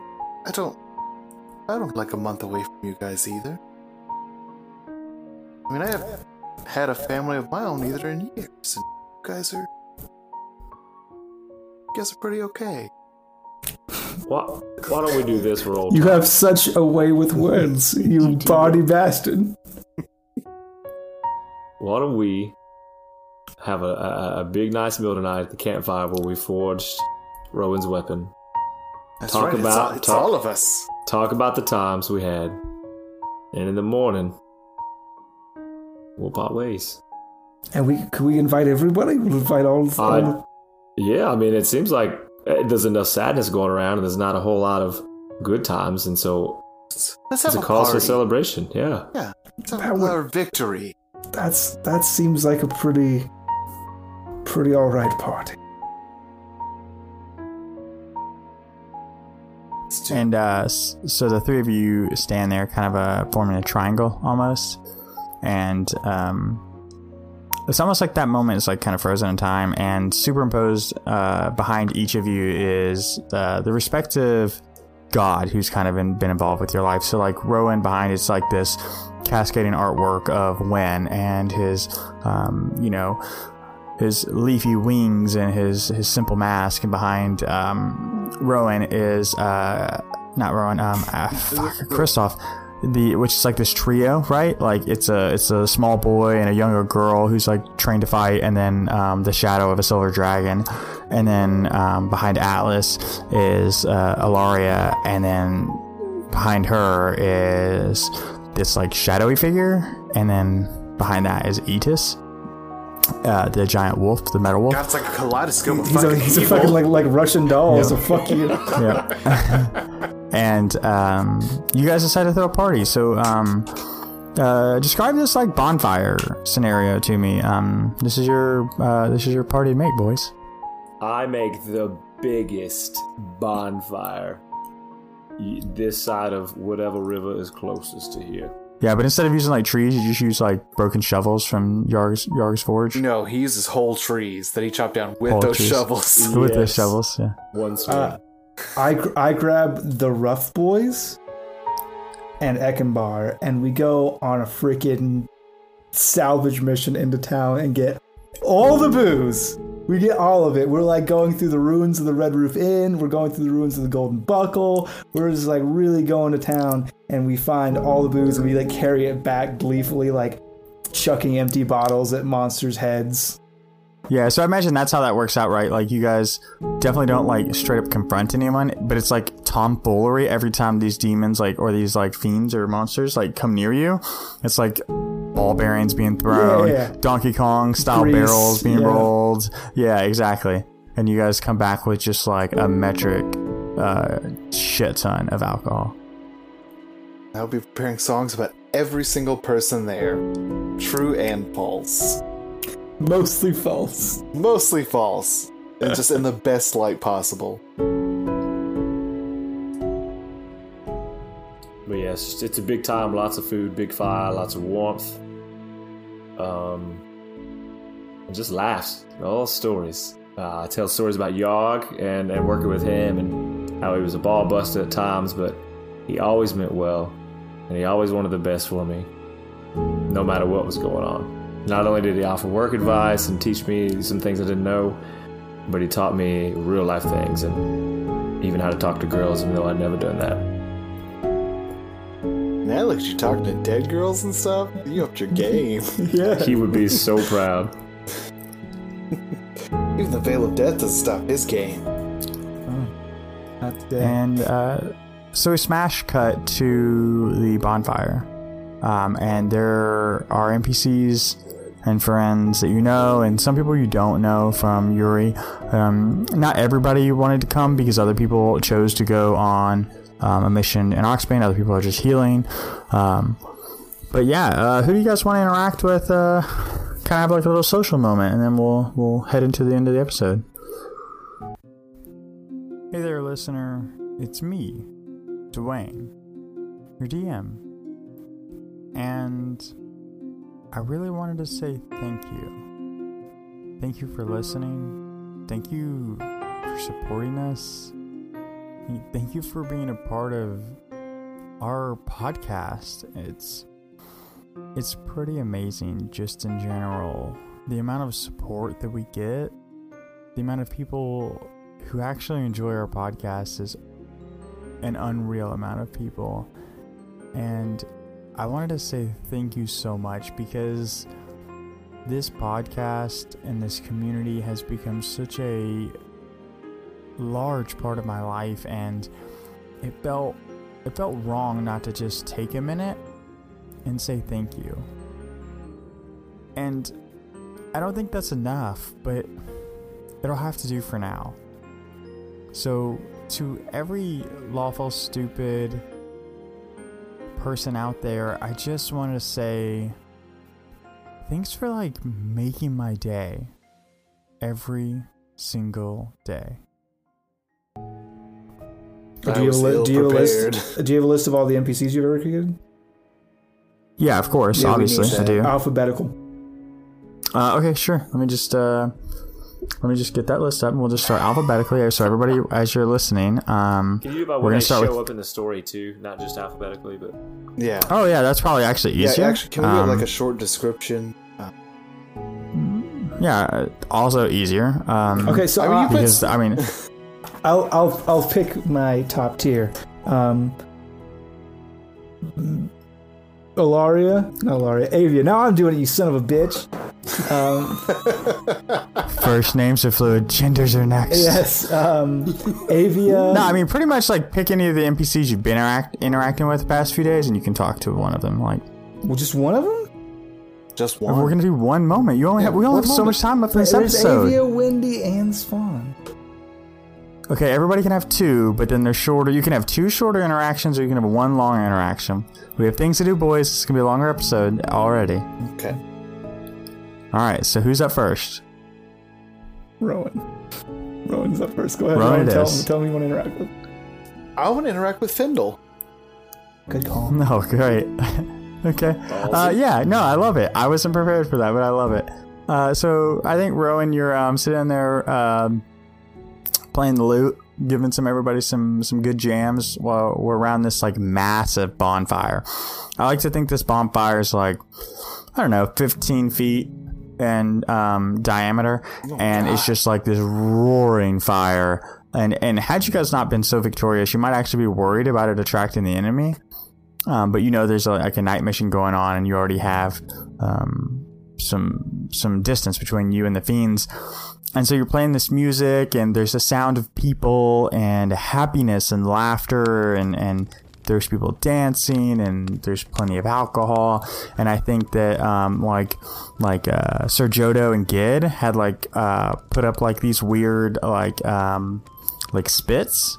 I don't like a month away from you guys either. I mean, I have had a family of my own either in years, and you guys are... I guess pretty okay. Why don't we do this for old? You have such a way with words, you bawdy bastard. Why don't we have a big nice meal tonight at the campfire where we forged Rowan's weapon? That's talk right. About it's all of us. Talk about the times we had, and in the morning we'll part ways. And can we invite everybody? We'll invite all. Yeah, I mean, it seems like there's enough sadness going around, and there's not a whole lot of good times, and so it's a cause for celebration. Yeah, yeah, it's our victory. That seems like a pretty all right party. And so the three of you stand there, kind of forming a triangle almost, and it's almost like that moment is like kind of frozen in time, and superimposed behind each of you is the respective god who's kind of been involved with your life. So like Rowan, behind is like this cascading artwork of Wen and his, his leafy wings and his simple mask. And behind Rowan is Kristoff. Which is like this trio, right? Like it's a small boy and a younger girl who's like trained to fight, and then the shadow of a silver dragon, and then behind Atlas is Alaria, and then behind her is this like shadowy figure, and then behind that is Etis, the giant wolf, the metal wolf. God, it's like a kaleidoscope of fucking evil. He's a fucking like Russian doll. Yeah. So fuck you. Yeah. And you guys decided to throw a party. So describe this like bonfire scenario to me. This is your party to make, boys. I make the biggest bonfire this side of whatever river is closest to here. Yeah, but instead of using like trees, you just use like broken shovels from Yarg's forge. No, he uses whole trees that he chopped down with those shovels. Yes. With those shovels, yeah. One swing. I grab the Rough Boys and Eckenbar, and we go on a freaking salvage mission into town and get all the booze. We get all of it. We're like going through the ruins of the Red Roof Inn. We're going through the ruins of the Golden Buckle. We're just like really going to town, and we find all the booze, and we like carry it back gleefully, like chucking empty bottles at monsters' heads. Yeah, so I imagine that's how that works out, right? Like, you guys definitely don't, like, straight up confront anyone, but it's, like, tomfoolery every time these demons, like, or these, like, fiends or monsters, like, come near you. It's, like, ball bearings being thrown, Donkey Kong-style barrels being rolled. Yeah, exactly. And you guys come back with just, like, a metric shit ton of alcohol. I'll be preparing songs about every single person there. True and false. Mostly false. Mostly false. And just in the best light possible. But yeah, it's a big time. Lots of food, big fire, lots of warmth. And just laughs. All stories. I tell stories about Yarg and working with him, and how he was a ball buster at times, but he always meant well. And he always wanted the best for me. No matter what was going on. Not only did he offer work advice and teach me some things I didn't know, but he taught me real life things and even how to talk to girls, even though I'd never done that. Now look at you talking to dead girls and stuff. You upped your game. Yeah. He would be so proud. Even the veil of death doesn't stop his game. Oh, not today. And so we smash cut to the bonfire. And there are NPCs and friends that you know, and some people you don't know from Yori. Not everybody wanted to come because other people chose to go on a mission in Oxbane. Other people are just healing. But yeah, who do you guys want to interact with? Kind of have like a little social moment, and then we'll head into the end of the episode. Hey there, listener. It's me, Dwayne, your DM. And I really wanted to say thank you. Thank you for listening. Thank you for supporting us. Thank you for being a part of our podcast. It's It's pretty amazing just in general. The amount of support that we get, the amount of people who actually enjoy our podcast is an unreal amount of people. And I wanted to say thank you so much, because this podcast and this community has become such a large part of my life, and it felt wrong not to just take a minute and say thank you. And I don't think that's enough, but it'll have to do for now. So to every lawful stupid person out there, I just want to say thanks for making my day every single day. Do you have a list of all the NPCs you've ever created? Yeah, of course. Yeah, obviously, I do. Alphabetical. Okay, sure. Let me just get that list up, and we'll just start alphabetically. So everybody, as you're listening, can you do about when they show up in the story too, not just alphabetically, but yeah. Oh yeah, that's probably actually easier. Yeah, actually, can we do a short description? Yeah, also easier. Okay, so I'll pick my top tier. Avia. Now I'm doing it, you son of a bitch. First names are fluid, genders are next. Yes. Avia. No, pretty much pick any of the NPCs you've been interacting with the past few days, and you can talk to one of them. Well, just one of them? Just one. We're gonna do one moment. We only have so much time left in this episode. Avia, Wendy, and Swan. Okay, everybody can have two, but then they're shorter. You can have two shorter interactions, or you can have one long interaction. We have things to do, boys. It's going to be a longer episode already. Okay. Alright, so who's up first? Rowan. Rowan's up first. Go ahead, Rowan. Tell me you want to interact with. I want to interact with Findle. Good call. No, great. Okay. Yeah, no, I love it. I wasn't prepared for that, but I love it. So I think, Rowan, you're sitting there... playing the lute, giving everybody some good jams while we're around this massive bonfire. I like to think this bonfire is 15 feet in diameter, and it's just this roaring fire. And had you guys not been so victorious, you might actually be worried about it attracting the enemy. But there's a night mission going on, and you already have some distance between you and the fiends. And so you're playing this music, and there's the sound of people and happiness and laughter, and there's people dancing, and there's plenty of alcohol. And I think that Sir Jodo and Gid had put up these weird spits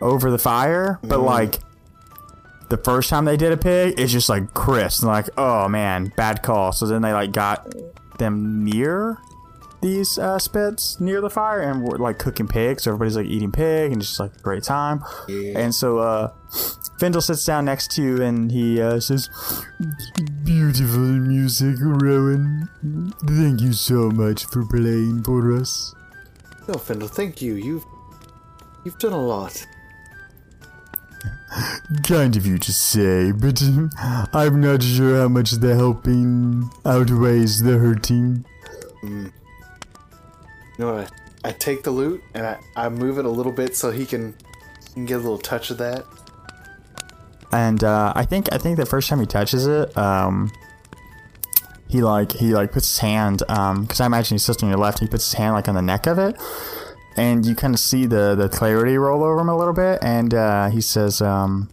over the fire, but the first time they did a pig, it's just crisp, and oh man, bad call. So then they got them near these spits near the fire, and we're cooking pigs, so everybody's eating pig, and just a great time. Yeah. And so Findle sits down next to you, and he says, "Beautiful music, Rowan. Thank you so much for playing for us." No, Findle, thank you. You've done a lot. Kind of you to say, but I'm not sure how much the helping outweighs the hurting. Mm. I take the loot, and I move it a little bit so he can get a little touch of that. And I think the first time he touches it, he puts his hand, because I imagine he's sitting on your left. He puts his hand on the neck of it, and you kind of see the clarity roll over him a little bit. And he says, "Do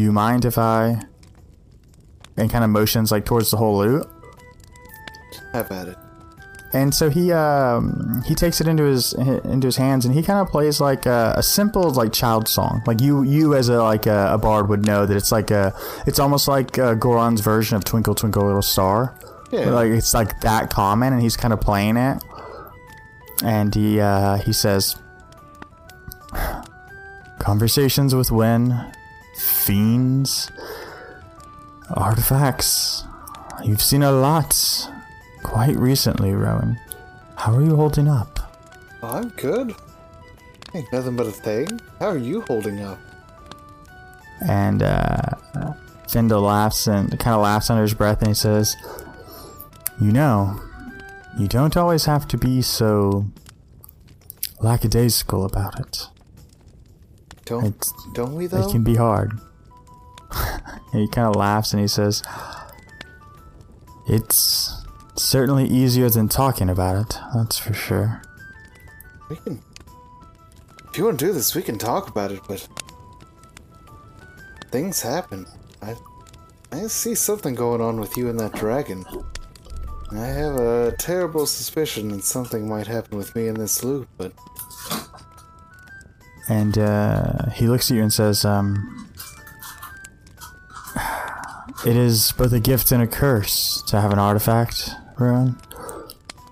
you mind if I?" And kind of motions towards the whole loot. Have at it. And so he takes it into his hands, and he kind of plays a simple child song, you as a bard would know that it's almost Goron's version of Twinkle Twinkle Little Star. Yeah. It's that common, and he's kind of playing it, and he says, "Conversations with Wen, fiends, artifacts. You've seen a lot. Quite recently, Rowan. How are you holding up?" I'm good. Ain't nothing but a thing. How are you holding up? And Schindel laughs and kind of laughs under his breath, and he says, "You know, you don't always have to be so lackadaisical about it. Don't we though? It can be hard." And he kind of laughs and he says, "It's certainly easier than talking about it. That's for sure." We can. If you want to do this, we can talk about it, but things happen. I see something going on with you and that dragon. I have a terrible suspicion that something might happen with me in this loop, but... And he looks at you and says, "It is both a gift and a curse to have an artifact, Rowan.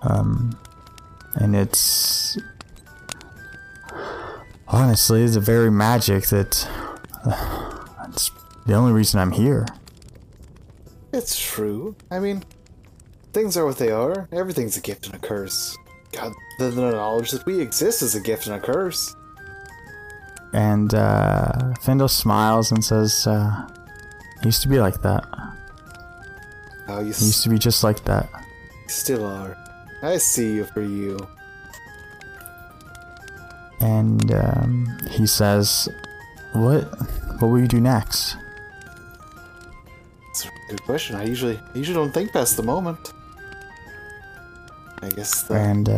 And it's... honestly, it's the very magic that... that's the only reason I'm here." It's true. I mean, things are what they are. Everything's a gift and a curse. God, the knowledge that we exist is a gift and a curse. And Findle smiles and says, "It used to be like that. Oh, you used to be just like that. You still are. I see you for you." And he says, "What will you do next?" That's a good question. I usually don't think past the moment. I guess. And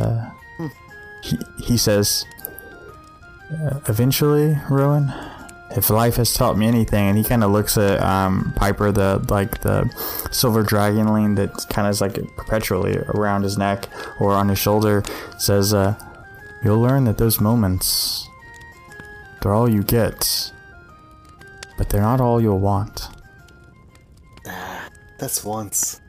he says, "Eventually, Rowan, if life has taught me anything," and he kind of looks at Piper, the silver dragon ring that kind of is like perpetually around his neck or on his shoulder, says, "You'll learn that those moments, they're all you get, but they're not all you'll want." That's once.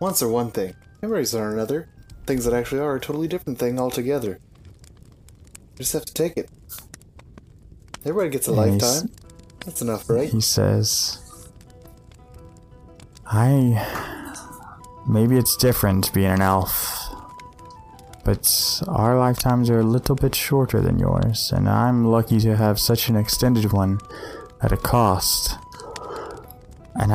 Once are one thing. Memories are another. Things that actually are a totally different thing altogether. You just have to take it. Everybody gets a lifetime. That's enough, right? He says, maybe it's different being an elf, but our lifetimes are a little bit shorter than yours, and I'm lucky to have such an extended one at a cost. And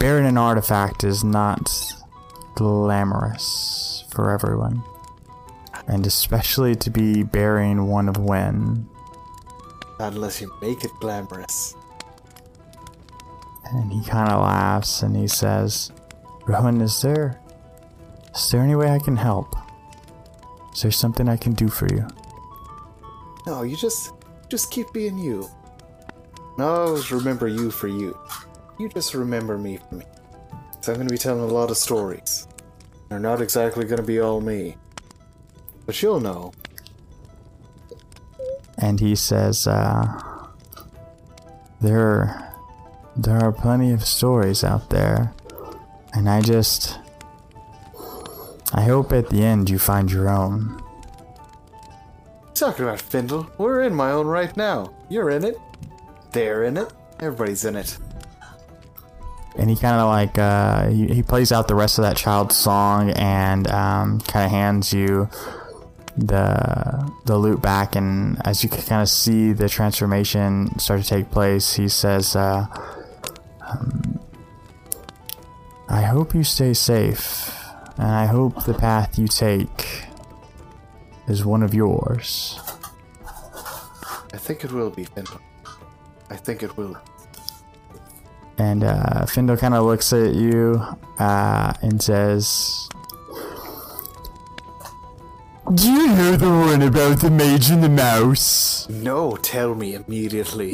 bearing an artifact is not glamorous for everyone. And especially to be bearing one of Wen. Not unless you make it glamorous. And he kind of laughs and he says, "Rowan, is there any way I can help? Is there something I can do for you?" "No, you just keep being you. And I'll always remember you for you. You just remember me for me. So I'm going to be telling a lot of stories. They're not exactly going to be all me. But you'll know." And he says, there are plenty of stories out there, and I hope at the end you find your own." Talking about Findle, we're in my own right now. You're in it. They're in it. Everybody's in it. And he kind of like, he plays out the rest of that child's song and kind of hands you the loot back, and as you can kind of see the transformation start to take place, he says, "I hope you stay safe, and I hope the path you take is one of yours." I think it will be, Findle. I think it will. And Findle kind of looks at you and says, "Do you know the one about the mage and the mouse?" "No, tell me immediately."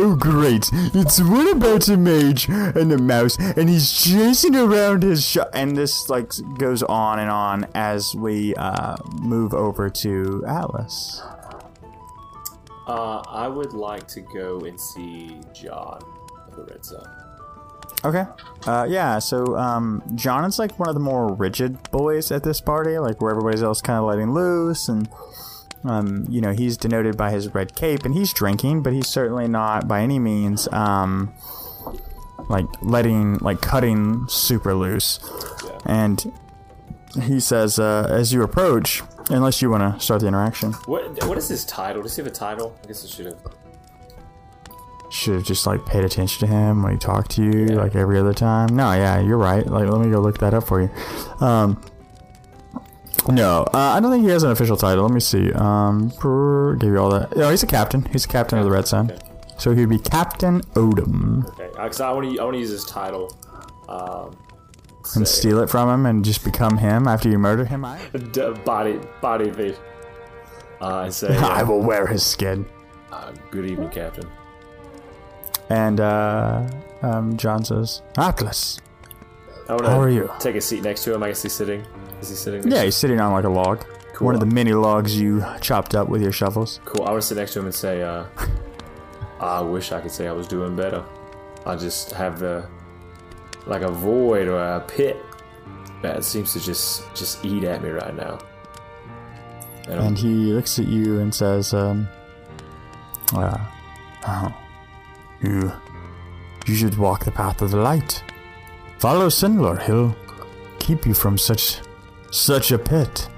"Oh, great. It's one about a mage and a mouse, and he's chasing around his shop." And this, like, goes on as we move over to Atlas. I would like to go and see John of the Red Sun. Okay. Yeah, so John is like one of the more rigid boys at this party, like where everybody else kind of letting loose, and you know, he's denoted by his red cape, and he's drinking, but he's certainly not by any means like cutting super loose. Yeah. And he says, as you approach, unless you want to start the interaction. What is his title? Does he have a title? I guess I should have. should have just like paid attention to him when he talked to you, like every other time. No, yeah, you're right. Like, let me go look that up for you. No, I don't think he has an official title. Let me see. Give you all that. Oh, he's a captain. He's a captain of the Red Sun. Okay. So he'd be Captain Odom. Okay, because I want to use his title. And steal it from him and just become him after you murder him. Body thief. And say I will wear his skin. Good evening, Captain. And John says, Atlas, how are you? Take a seat next to him. I guess he's sitting. Is he sitting? Yeah, he's sitting on like a log. Cool. One of the many logs you chopped up with your shovels. Cool. I want to sit next to him and say, I wish I could say I was doing better. I just have the like a void or a pit that seems to just eat at me right now. And he looks at you and says, you should walk the path of the light. Follow Sindler. He'll keep you from such a pit.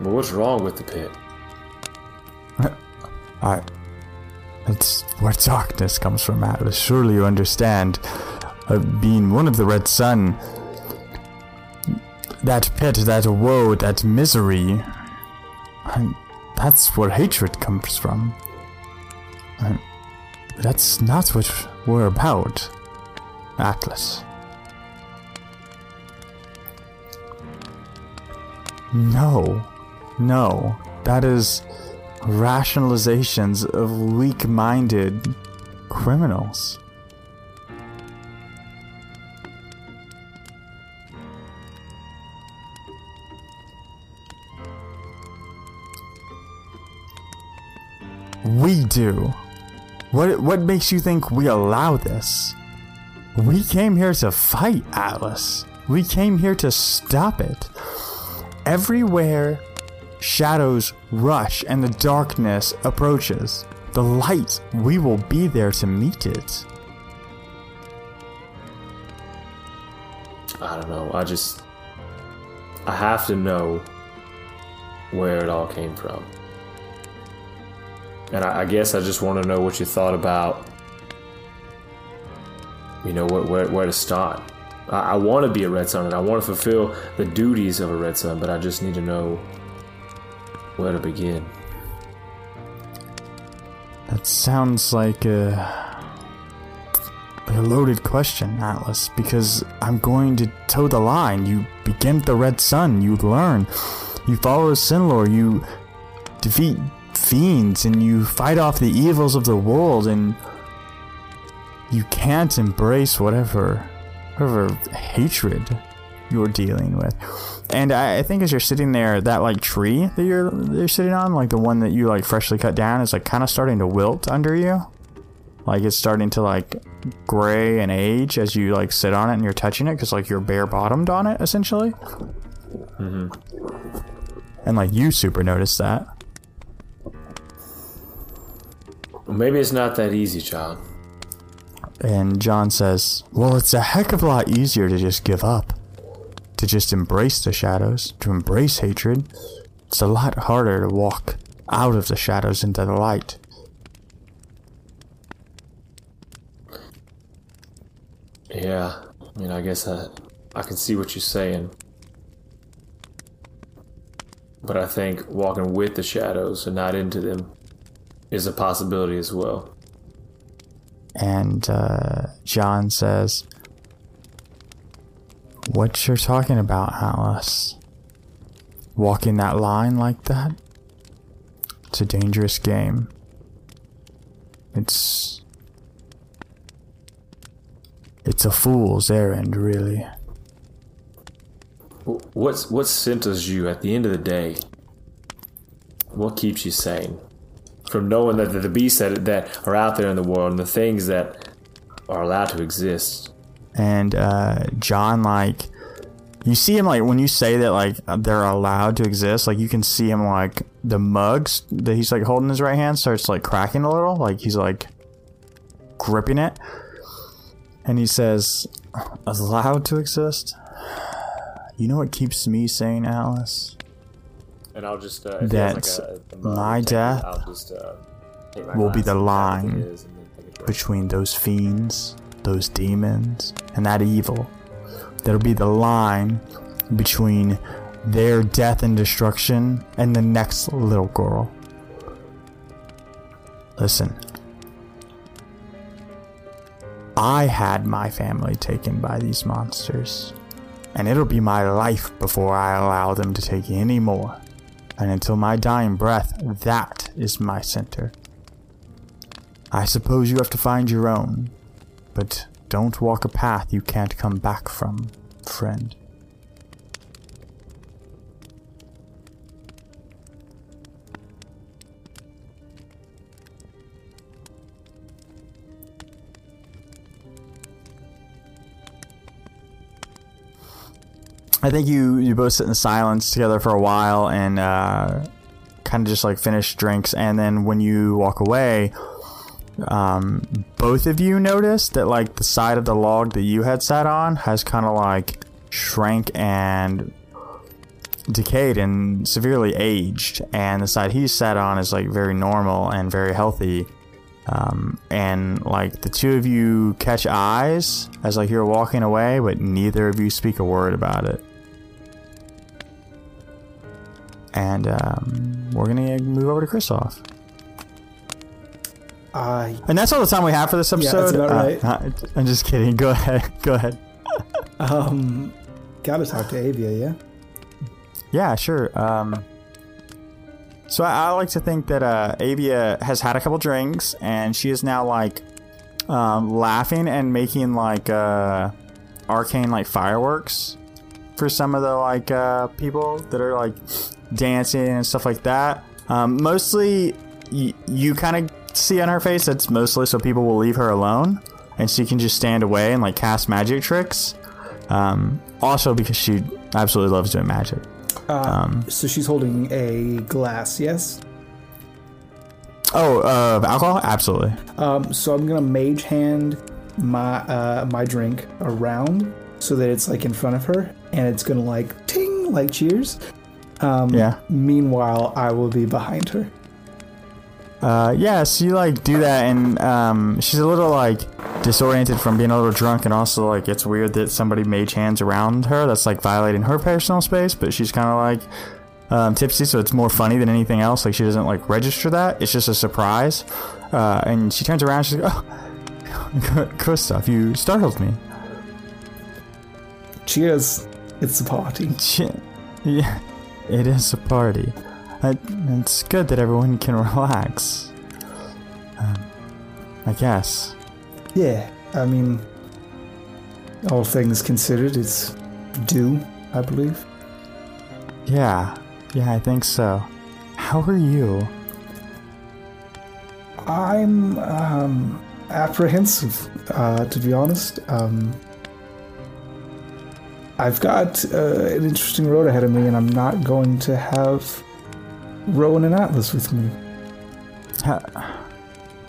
Well, what's wrong with the pit? It's where darkness comes from, Atlas. Surely you understand. Being one of the Red Sun, that pit, that woe, that misery, that's where hatred comes from. That's not what we're about, Atlas. No, that is rationalizations of weak-minded criminals. We do. What makes you think we allow this? We came here to fight, Atlas. We came here to stop it. Everywhere shadows rush and the darkness approaches the light, we will be there to meet it. I don't know. I have to know where it all came from. And I guess I just want to know what you thought about, you know, where to start. I want to be a Red Sun, and I want to fulfill the duties of a Red Sun, but I just need to know where to begin. That sounds like a loaded question, Atlas, because I'm going to toe the line. You begin the Red Sun, you learn, you follow Sinlor, you defeat fiends, and you fight off the evils of the world, and you can't embrace whatever hatred you're dealing with. And I think as you're sitting there, that like tree that you're sitting on, like the one that you like freshly cut down, is like kind of starting to wilt under you. Like it's starting to like gray and age as you like sit on it and you're touching it, because like you're bare bottomed on it essentially. And like you super notice that. Well, maybe it's not that easy, John. And John says, well, it's a heck of a lot easier to just give up, to just embrace the shadows, to embrace hatred. It's a lot harder to walk out of the shadows into the light. Yeah, I mean, I guess I can see what you're saying. But I think walking with the shadows and not into them is a possibility as well. And John says, what you're talking about, Alice? Walking that line like that? It's a dangerous game. It's a fool's errand, really. What centers you at the end of the day? What keeps you sane? From knowing that the beasts that are out there in the world and the things that are allowed to exist. And John, like, you see him, like, when you say that, like, they're allowed to exist, like, you can see him, like, the mugs that he's, like, holding in his right hand starts, like, cracking a little. Like, he's, like, gripping it. And he says, allowed to exist? You know what keeps me sane, Alice? And I'll just, if that's like a mug, my death. I'll just will be the line between those fiends, those demons, and that evil. That'll be the line between their death and destruction and the next little girl. Listen, I had my family taken by these monsters, and it'll be my life before I allow them to take any more. And until my dying breath, that is my center. I suppose you have to find your own, but don't walk a path you can't come back from, friend. I think you both sit in silence together for a while and kind of just like finish drinks, and then when you walk away, both of you notice that like the side of the log that you had sat on has kind of like shrank and decayed and severely aged, and the side he sat on is like very normal and very healthy. And like the two of you catch eyes as like you're walking away, but neither of you speak a word about it. And we're gonna move over to Kristoff. And that's all the time we have for this episode. Yeah, that's about right. I'm just kidding. Go ahead. Go ahead. Gotta talk to Avia, yeah? Yeah, sure. So I like to think that Avia has had a couple drinks, and she is now like laughing and making like arcane like fireworks for some of the like people that are like dancing and stuff like that. Mostly, you kind of see on her face that's mostly so people will leave her alone, and she can just stand away and like cast magic tricks. Also, because she absolutely loves doing magic. So she's holding a glass, yes? Oh, of alcohol? Absolutely. So I'm gonna mage hand my my drink around so that it's like in front of her, and it's gonna like ting, like cheers. Yeah. Meanwhile, I will be behind her. Yeah, so you like do that, and she's a little like disoriented from being a little drunk, and also like it's weird that somebody mage hands around her. That's like violating her personal space, but she's kind of like tipsy, so it's more funny than anything else. Like she doesn't like register that. It's just a surprise. And she turns around, she's like, "Oh, Kristoff, you startled me." Cheers! It's a party. Yeah, it is a party. It's good that everyone can relax. I guess. Yeah, I mean, all things considered, it's due, I believe. Yeah, I think so. How are you? I'm apprehensive, to be honest. I've got an interesting road ahead of me, and I'm not going to have Rowan and Atlas with me.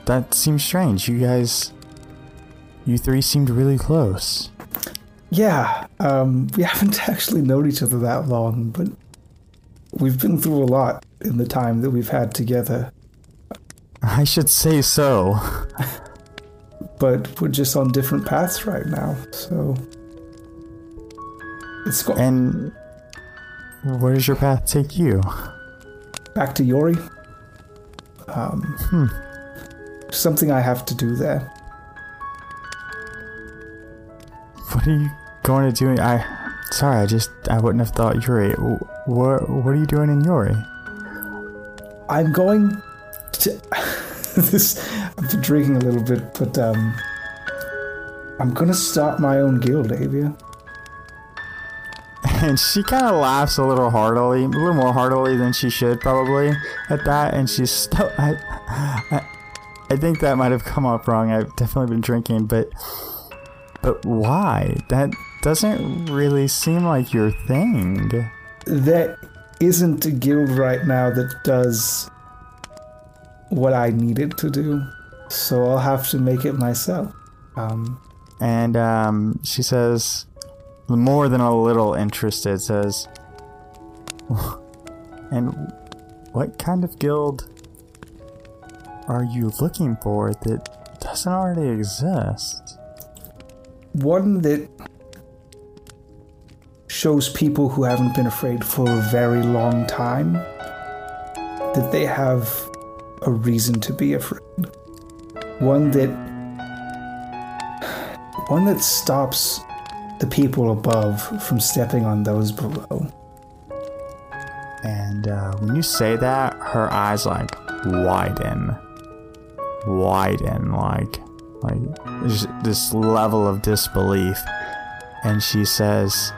That seems strange. You three seemed really close. Yeah, we haven't actually known each other that long, but we've been through a lot in the time that we've had together. I should say so. But we're just on different paths right now, so it's going. And where does your path take you? Back to Yori. Something I have to do there. What are you going to do? I wouldn't have thought Yori. What are you doing in Yori? I'm going to I've been drinking a little bit, but I'm going to start my own guild, Avia. And she kind of laughs a little more heartily than she should probably at that. And she's still, I think that might have come up wrong. I've definitely been drinking, but why? That doesn't really seem like your thing. That isn't a guild right now that does what I need it to do. So I'll have to make it myself. And she says, more than a little interested, says, "And what kind of guild are you looking for that doesn't already exist? One that shows people who haven't been afraid for a very long time that they have a reason to be afraid. One that stops the people above from stepping on those below. And when you say that, her eyes like widen, like there's this level of disbelief, and she says,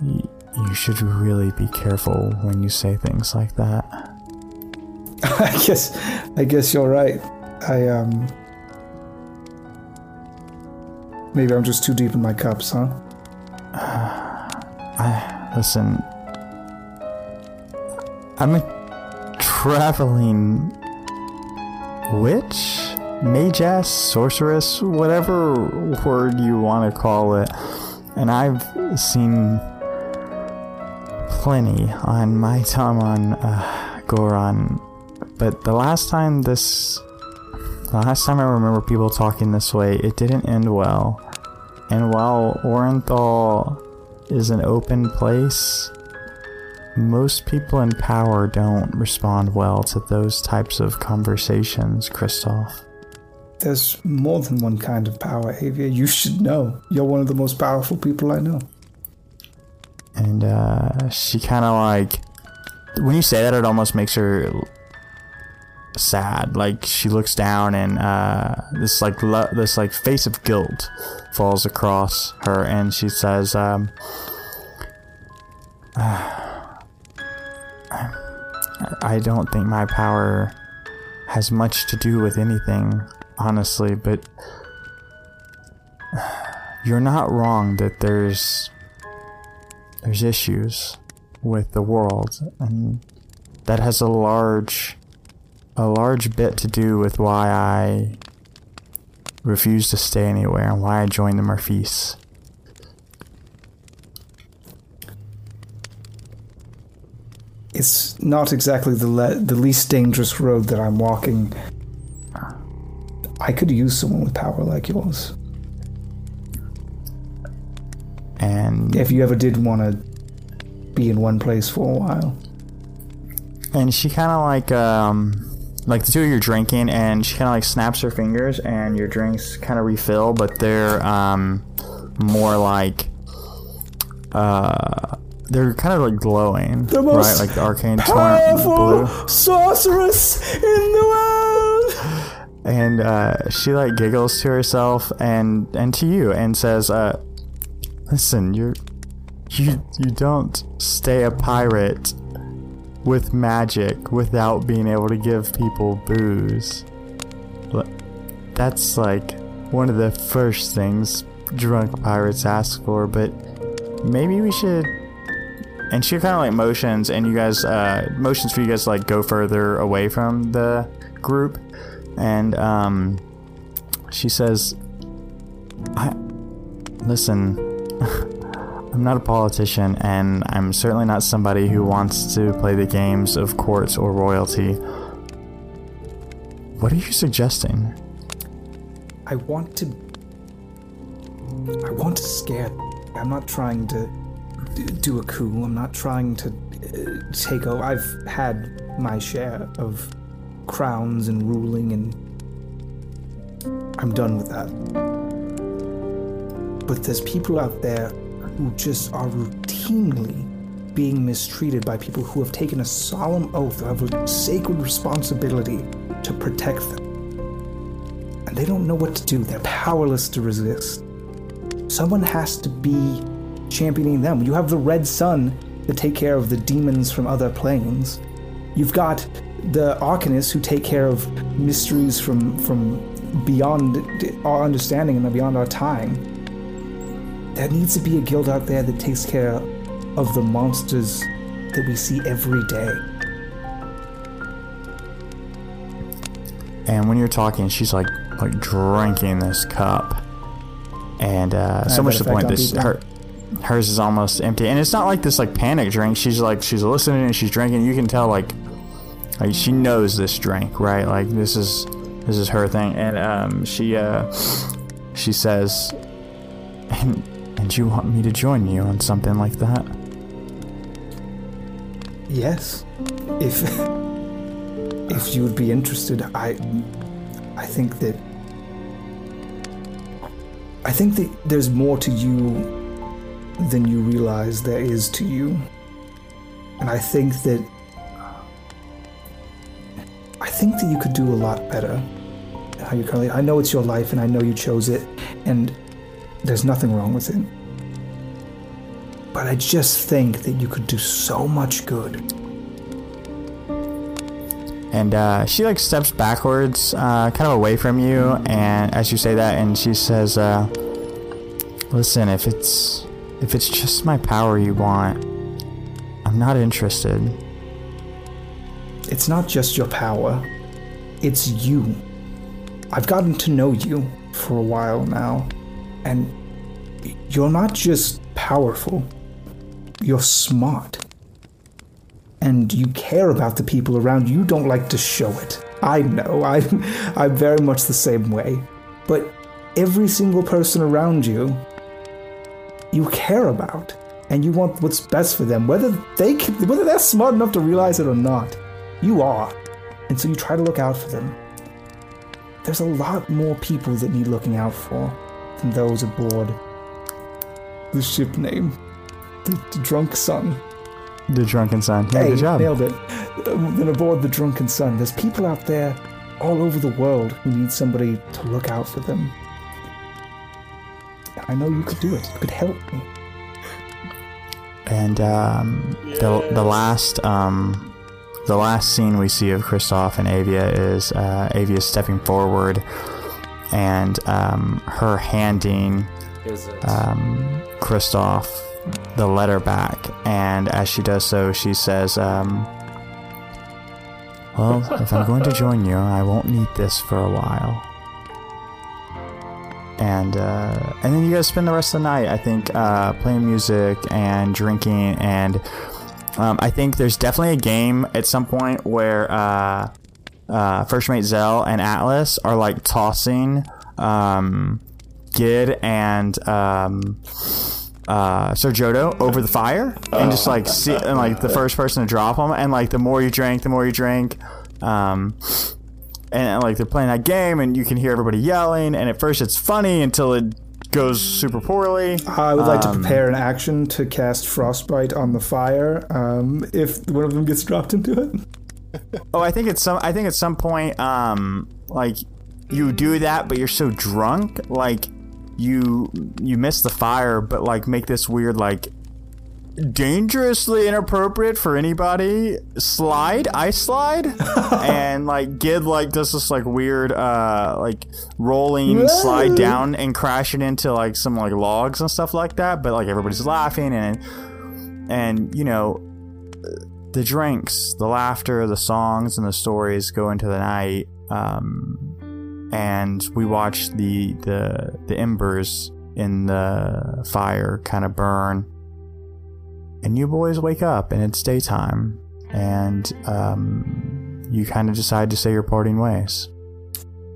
"You should really be careful when you say things like that." I guess you're right. Maybe I'm just too deep in my cups, huh? Listen. I'm a traveling witch? Mage-ass, sorceress, whatever word you want to call it. And I've seen plenty on my time on Goron. But the last time I remember people talking this way, it didn't end well. And while Orenthal is an open place, most people in power don't respond well to those types of conversations, Kristoff. There's more than one kind of power, Avia. You should know. You're one of the most powerful people I know. And she kind of like... When you say that, it almost makes her sad. Like, she looks down and this face of guilt falls across her, and she says, I don't think my power has much to do with anything, honestly, but you're not wrong that there's issues with the world, and that has a large bit to do with why I refuse to stay anywhere and why I joined the Murphys. It's not exactly the least dangerous road that I'm walking. I could use someone with power like yours. And if you ever did want to be in one place for a while. And she kind of like the two of you are drinking, and she kind of like snaps her fingers, and your drinks kind of refill, but they're more like they're kind of like glowing, the most right? Like the arcane torrent blue sorceress in the world. And she like giggles to herself and to you, and says, "Listen, you don't stay a pirate with magic without being able to give people booze. That's like one of the first things drunk pirates ask for, but maybe we should..." And she kind of like motions, and you guys motions for you guys to like go further away from the group, and she says, "Listen, I'm not a politician, and I'm certainly not somebody who wants to play the games of courts or royalty. What are you suggesting?" I want to scare. I'm not trying to do a coup. I'm not trying to take over. I've had my share of crowns and ruling, and I'm done with that. But there's people out there who just are routinely being mistreated by people who have taken a solemn oath of a sacred responsibility to protect them. And they don't know what to do. They're powerless to resist. Someone has to be championing them. You have the Red Sun to take care of the demons from other planes. You've got the Arcanists who take care of mysteries from beyond our understanding and beyond our time. There needs to be a guild out there that takes care of the monsters that we see every day. And when you're talking, she's like drinking this cup, and so much to the point that hers is almost empty. And it's not like this like panic drink. She's listening and she's drinking. You can tell like Like, she knows this drink, right? Like, this is her thing. And she says, and you want me to join you on something like that? Yes. If you would be interested, I think that there's more to you than you realize there is to you. And I think that you could do a lot better. How you currently, I know it's your life and I know you chose it and there's nothing wrong with it. But I just think that you could do so much good. And she like steps backwards, kind of away from you, and as you say that, and she says, "Listen, if it's just my power you want, I'm not interested." It's not just your power; it's you. I've gotten to know you for a while now, and you're not just powerful; you're smart. And you care about the people around you. You don't like to show it. I know, I'm very much the same way. But every single person around you, you care about, and you want what's best for them, whether they're smart enough to realize it or not. You are, and so you try to look out for them. There's a lot more people that need looking out for than those aboard the ship name, the Drunk Sun. The Drunken Sun. Yeah, hey, good job. Nailed it. Then aboard the Drunken Sun. There's people out there all over the world who need somebody to look out for them. I know you could do it. You could help me. And the last scene we see of Kristoff and Avia is Avia stepping forward and her handing Kristoff the letter back, and as she does so, she says, well, if I'm going to join you, I won't need this for a while. And then you guys spend the rest of the night, I think, playing music and drinking, and I think there's definitely a game at some point where First Mate Zell and Atlas are like tossing Gid and Sir Jodo over the fire, and just like see, and like the first person to drop them, and like the more you drink, and like they're playing that game, and you can hear everybody yelling, and at first it's funny until it goes super poorly. I would like to prepare an action to cast Frostbite on the fire if one of them gets dropped into it. Oh, I think at some point, like you do that, but you're so drunk, like. You miss the fire, but like make this weird, like dangerously inappropriate for anybody ice slide, and like Gid like does this like weird like rolling slide down and crashing into like some like logs and stuff like that. But like everybody's laughing and you know, the drinks, the laughter, the songs, and the stories go into the night. And we watch the embers in the fire kind of burn. And you boys wake up, and it's daytime. And you kind of decide to say your parting ways.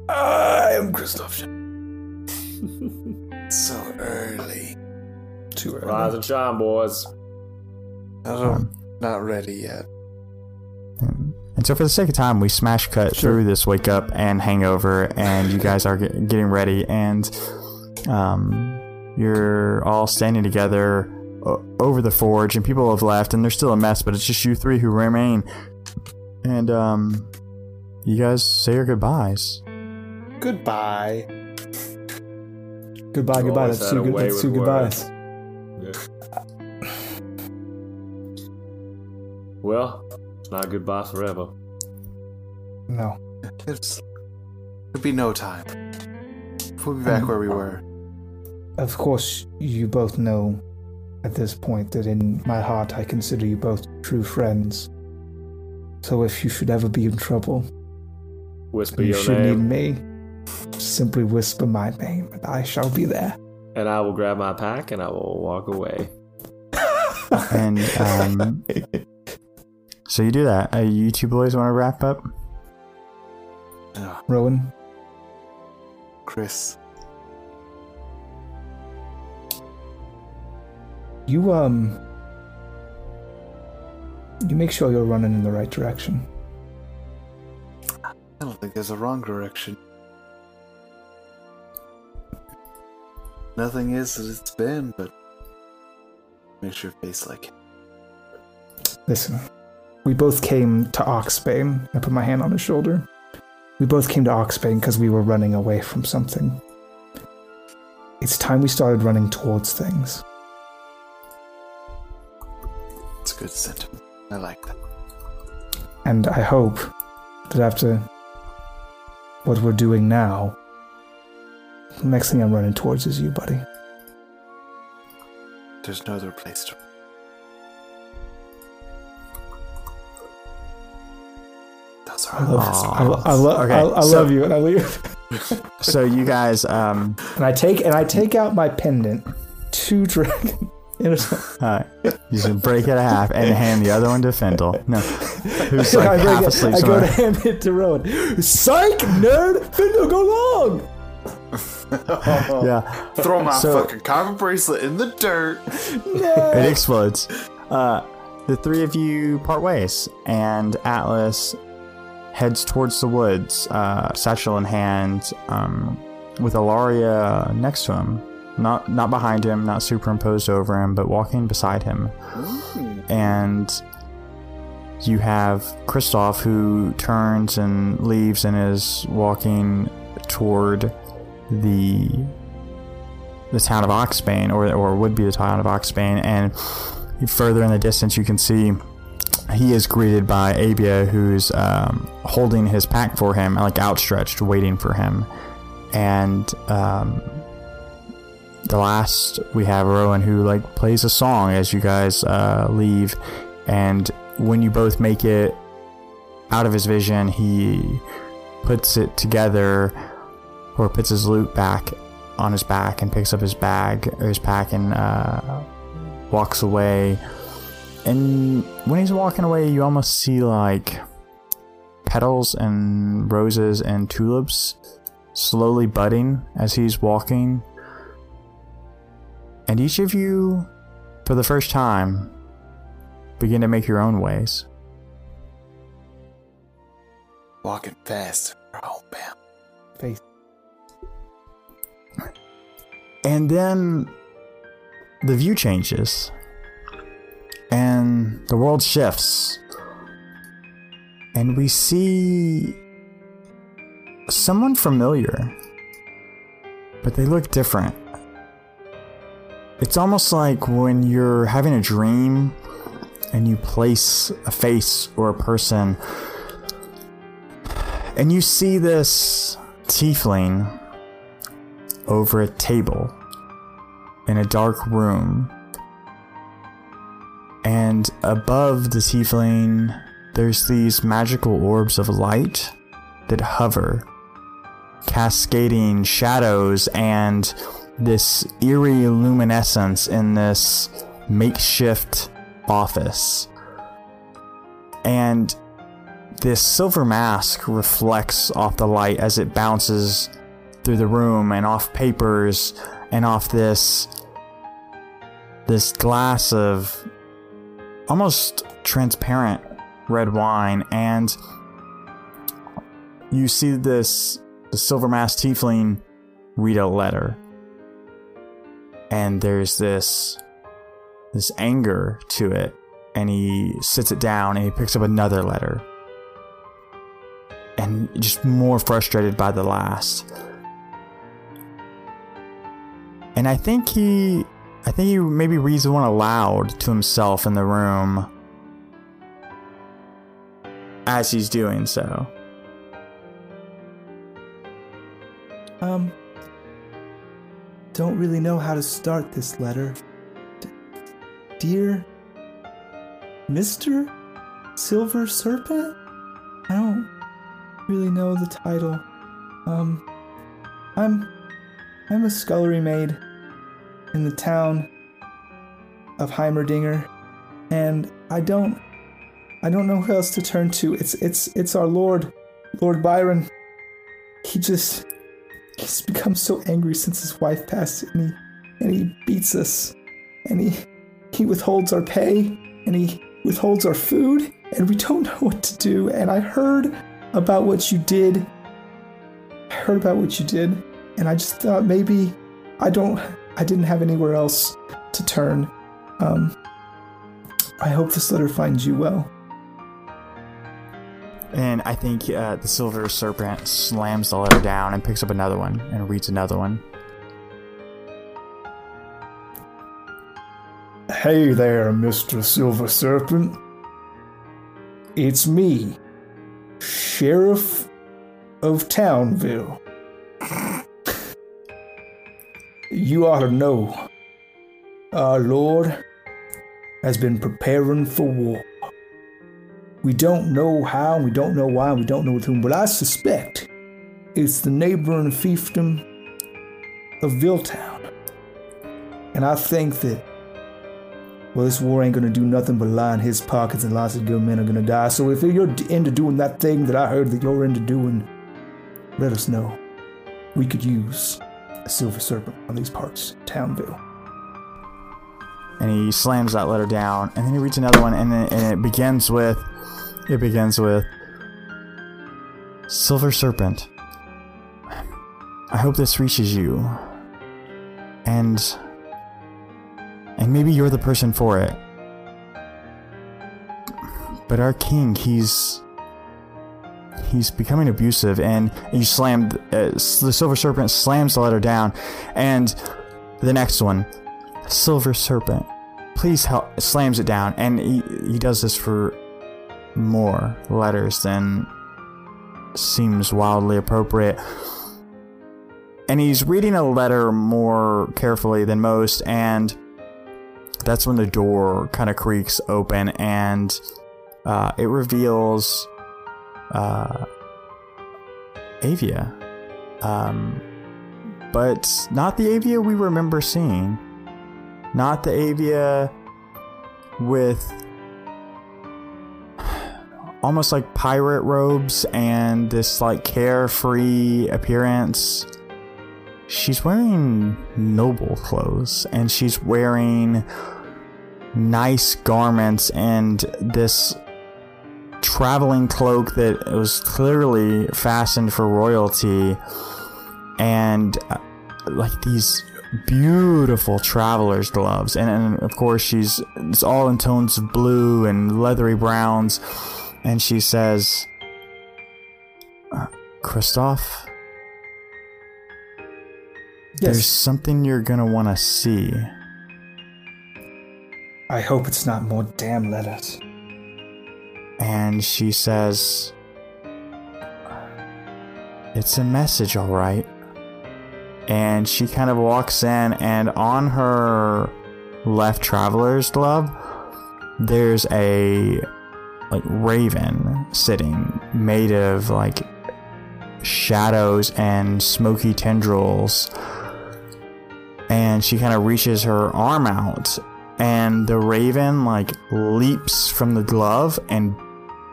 I am Christoph. So early. Too early. Rise and shine, boys. Not ready yet. And so for the sake of time, we smash cut through this wake up and hangover, and you guys are getting ready, and you're all standing together over the forge, and people have left, and there's still a mess, but it's just you three who remain. And you guys say your goodbyes. Goodbye. Goodbye. That's two goodbyes. Yeah. Well... not goodbye forever. No. It'll be no time. We'll be back where we were. Of course, you both know at this point that in my heart I consider you both true friends. So if you should ever be in trouble, whisper your name. You should need me. Simply whisper my name and I shall be there. And I will grab my pack and I will walk away. And So you do that. You two boys want to wrap up? Rowan? Chris? You make sure you're running in the right direction. I don't think there's a wrong direction. Nothing is as it's been, but makes your face like it. Listen, we both came to Oxbane. I put my hand on his shoulder. We both came to Oxbane because we were running away from something. It's time we started running towards things. It's a good sentiment. I like that. And I hope that after what we're doing now, the next thing I'm running towards is you, buddy. There's no other place to... I love you, and I leave. So you guys, and I take out my pendant to Dragon. You should break it in half and hand the other one to Findle. No, who's like half asleep. I go to hand it to Rowan. Psych, nerd, Findle, go long. Yeah, throw my fucking copper bracelet in the dirt. No. It explodes. The three of you part ways, and Atlas heads towards the woods, satchel in hand, with Alaria next to him. Not behind him, not superimposed over him, but walking beside him. Ooh. And you have Kristoff, who turns and leaves and is walking toward the town of Oxbane, or would be the town of Oxbane, and further in the distance you can see he is greeted by Avia, who's holding his pack for him, like outstretched, waiting for him. And the last we have Rowan, who like plays a song as you guys leave. And when you both make it out of his vision, he puts it together, or puts his loot back on his back and picks up his bag or his pack and walks away. And when he's walking away, you almost see like petals and roses and tulips slowly budding as he's walking. And each of you, for the first time, begin to make your own ways. Walking fast. Oh, bam. Faith. And then the view changes. And the world shifts. And we see someone familiar, but they look different. It's almost like when you're having a dream and you place a face or a person, and you see this tiefling over a table in a dark room. And above the tiefling, there's these magical orbs of light that hover, cascading shadows and this eerie luminescence in this makeshift office. And this silver mask reflects off the light as it bounces through the room and off papers and off this glass of almost transparent red wine. And you see the silver mask tiefling read a letter. And there's this anger to it, and he sits it down and he picks up another letter. And just more frustrated by the last. And I think he maybe reads one aloud to himself in the room as he's doing so. Don't really know how to start this letter. Dear Mr. Silver Serpent? I don't really know the title. I'm a scullery maid in the town of Heimerdinger, and I don't I don't know who else to turn to. It's our Lord, Lord Byron. He's become so angry since his wife passed, and he beats us, and he withholds our pay, and he withholds our food, and we don't know what to do. And I heard about what you did. And I just thought maybe I didn't have anywhere else to turn. I hope this letter finds you well. And I think the Silver Serpent slams the letter down and picks up another one and reads another one. Hey there, Mr. Silver Serpent. It's me, Sheriff of Townville. You ought to know, our Lord has been preparing for war. We don't know how, and we don't know why, and we don't know with whom, but I suspect it's the neighboring fiefdom of Viltown. And I think that, well, this war ain't gonna do nothing but line his pockets, and lots of good men are gonna die. So if you're into doing that thing that I heard that you're into doing, let us know. We could use a Silver Serpent on these parts, Townville. And he slams that letter down, and then he reads another one, and it begins with... Silver Serpent, I hope this reaches you. And maybe you're the person for it. But our king, he's becoming abusive, and you slammed... the Silver Serpent slams the letter down, and the next one... Silver Serpent, please help, slams it down, and he does this for more letters than seems wildly appropriate. And he's reading a letter more carefully than most, and that's when the door kind of creaks open, and it reveals Avia, but not the Avia we remember seeing. Not the Avia with almost like pirate robes and this like carefree appearance. She's wearing noble clothes, and she's wearing nice garments and this traveling cloak that was clearly fashioned for royalty, and like these beautiful traveler's gloves, and of course it's all in tones of blue and leathery browns, and she says, Kristoff, yes. There's something you're gonna want to see. I hope it's not more damn letters. And she says, it's a message, all right. And she kind of walks in, and on her left traveler's glove, there's a like raven sitting, made of like shadows and smoky tendrils. And she kind of reaches her arm out, and the raven like leaps from the glove and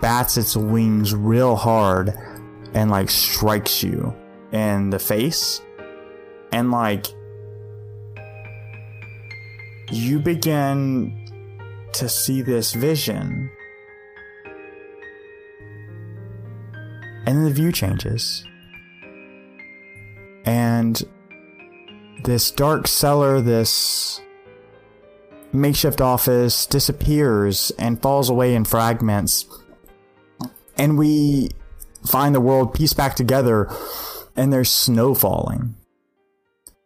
bats its wings real hard and like strikes you in the face. And like, you begin to see this vision, and then the view changes, and this dark cellar, this makeshift office disappears and falls away in fragments, and we find the world pieced back together, and there's snow falling.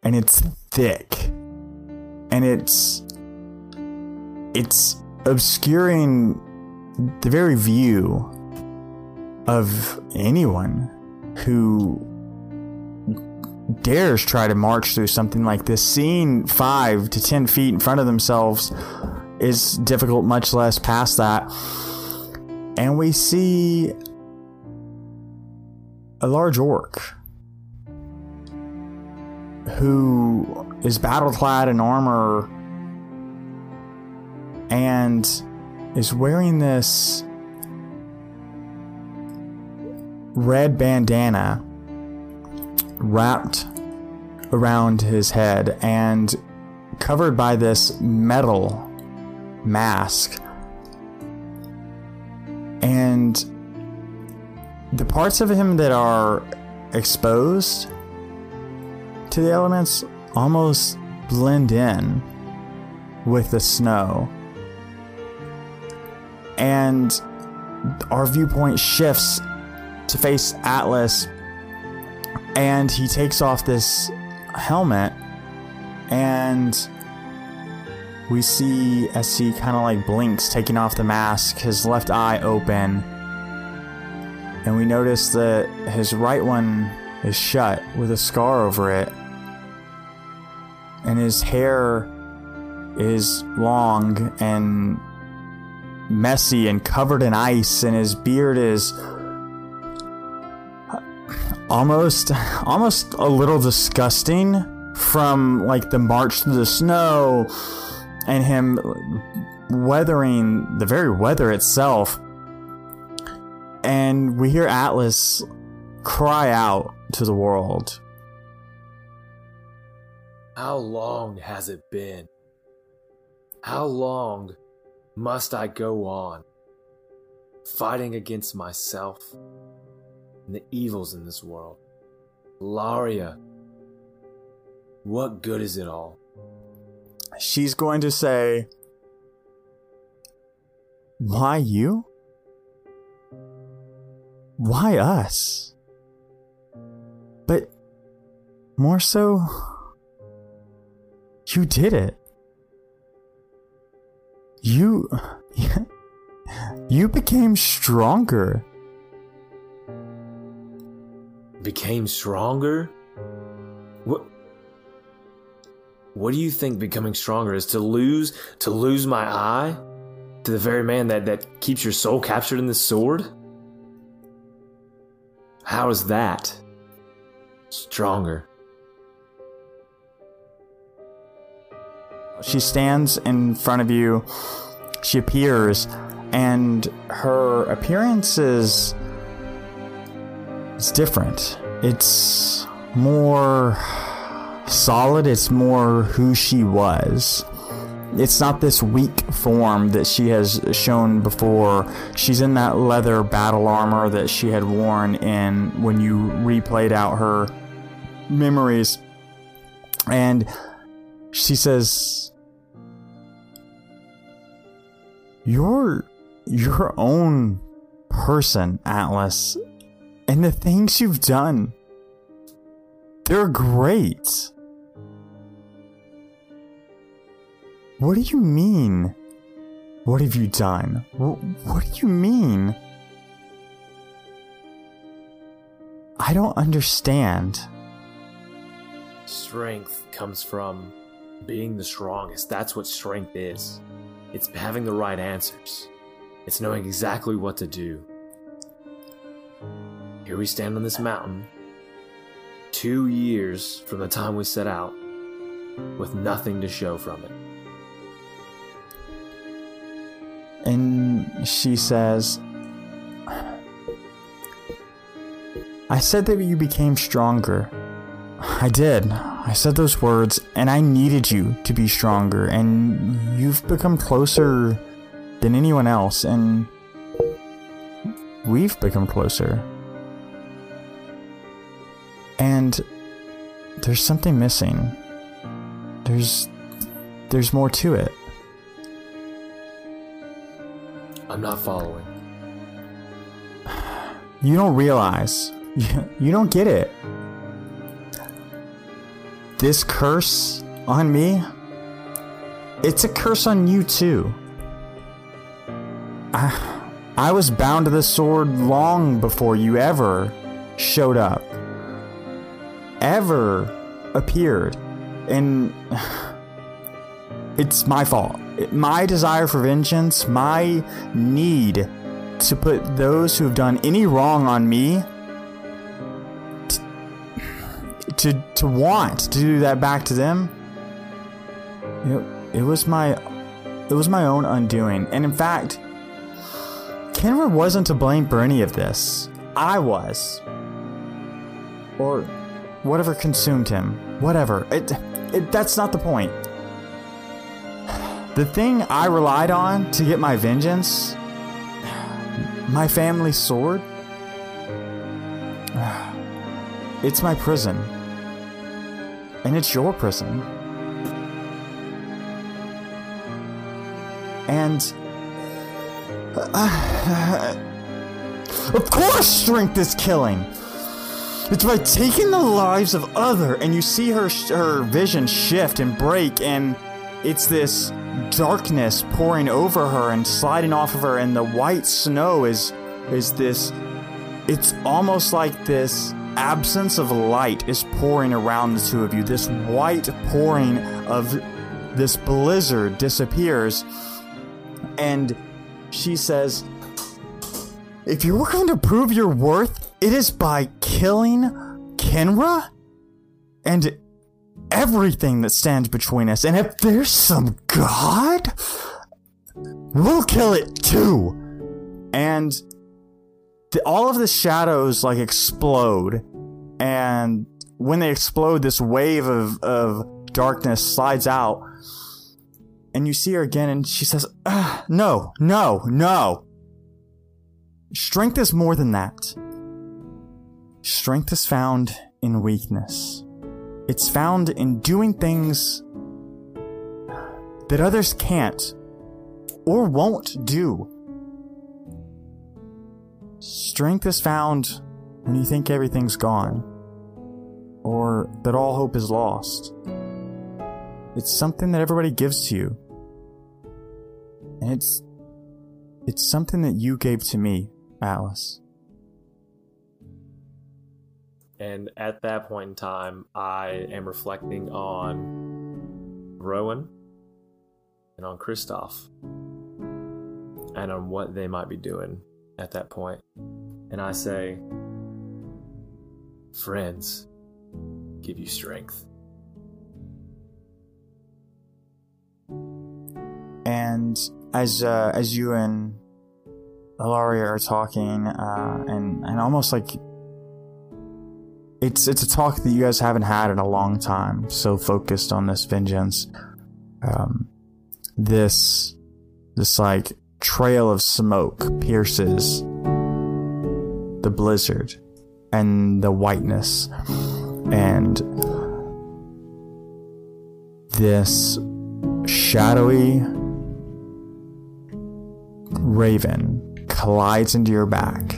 And it's thick, and it's obscuring the very view of anyone who dares try to march through something like this. Seeing 5 to 10 feet in front of themselves is difficult, much less past that. And we see a large orc who is battle-clad in armor and is wearing this red bandana wrapped around his head and covered by this metal mask. And the parts of him that are exposed to the elements almost blend in with the snow. And our viewpoint shifts to face Atlas, and he takes off this helmet, and we see as he kind of like blinks, taking off the mask, his left eye open, and we notice that his right one is shut with a scar over it, and his hair is long and messy and covered in ice, and his beard is almost a little disgusting from like the march through the snow and him weathering the very weather itself. And we hear Atlas cry out to the world. How long has it been? How long must I go on, fighting against myself and the evils in this world? Alaria, what good is it all? She's going to say, why you? Why us? But more so, you did it. You became stronger. Became stronger? What do you think becoming stronger is? To lose my eye? To the very man that keeps your soul captured in this sword? How is that stronger? She stands in front of you. She appears, and her appearance is different. It's more solid. It's more who she was. It's not this weak form that she has shown before. She's in that leather battle armor that she had worn in when you replayed out her memories. And she says, you're your own person, Atlas, and the things you've done, they're great. What do you mean? What have you done? What do you mean? I don't understand. Strength comes from being the strongest. That's what strength is. It's having the right answers. It's knowing exactly what to do. Here we stand on this mountain, 2 years from the time we set out, with nothing to show from it. And she says, I said that you became stronger. I did. I said those words, and I needed you to be stronger, and you've become closer than anyone else, and we've become closer. And there's something missing. There's more to it. I'm not following. You don't realize. You don't get it. This curse on me, it's a curse on you too. I was bound to the sword long before you ever showed up, ever appeared, and it's my fault. My desire for vengeance, my need to put those who have done any wrong on me to want to do that back to them, it was my own undoing. And in fact, Kenra wasn't to blame for any of this. I was. Or whatever consumed him. Whatever. That's not the point. The thing I relied on to get my vengeance, my family's sword, it's my prison. And it's your prison. And... of course strength is killing! It's by taking the lives of other, and you see her vision shift and break, and it's this darkness pouring over her and sliding off of her, and the white snow is this... It's almost like this absence of light is pouring around the two of you. This white pouring of this blizzard disappears, and she says, if you were going to prove your worth, it is by killing Kenra and everything that stands between us. And if there's some god, we'll kill it too. And all of the shadows like explode. And when they explode, this wave of darkness slides out. And you see her again, and she says, no, no, no. Strength is more than that. Strength is found in weakness. It's found in doing things that others can't or won't do. Strength is found when you think everything's gone or that all hope is lost. It's something that everybody gives to you. And it's something that you gave to me, Atlas. And at that point in time, I am reflecting on Rowan and on Kristoff and on what they might be doing at that point. And I say, friends give you strength. And as you and Alaria are talking, and almost like it's a talk that you guys haven't had in a long time, so focused on this vengeance, this like trail of smoke pierces the blizzard and the whiteness, and this shadowy raven collides into your back,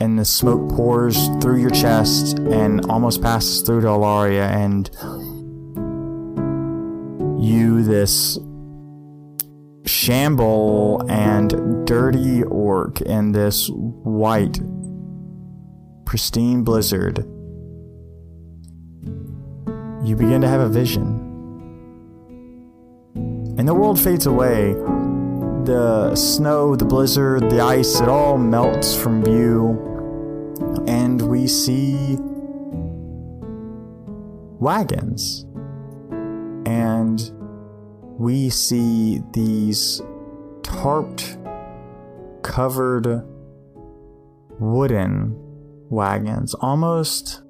and the smoke pours through your chest and almost passes through to Alaria, and you, this shamble and dirty orc in this white, pristine blizzard, you begin to have a vision. And the world fades away. The snow, the blizzard, the ice, it all melts from view. And we see wagons. And we see these tarped, covered, wooden wagons. Almost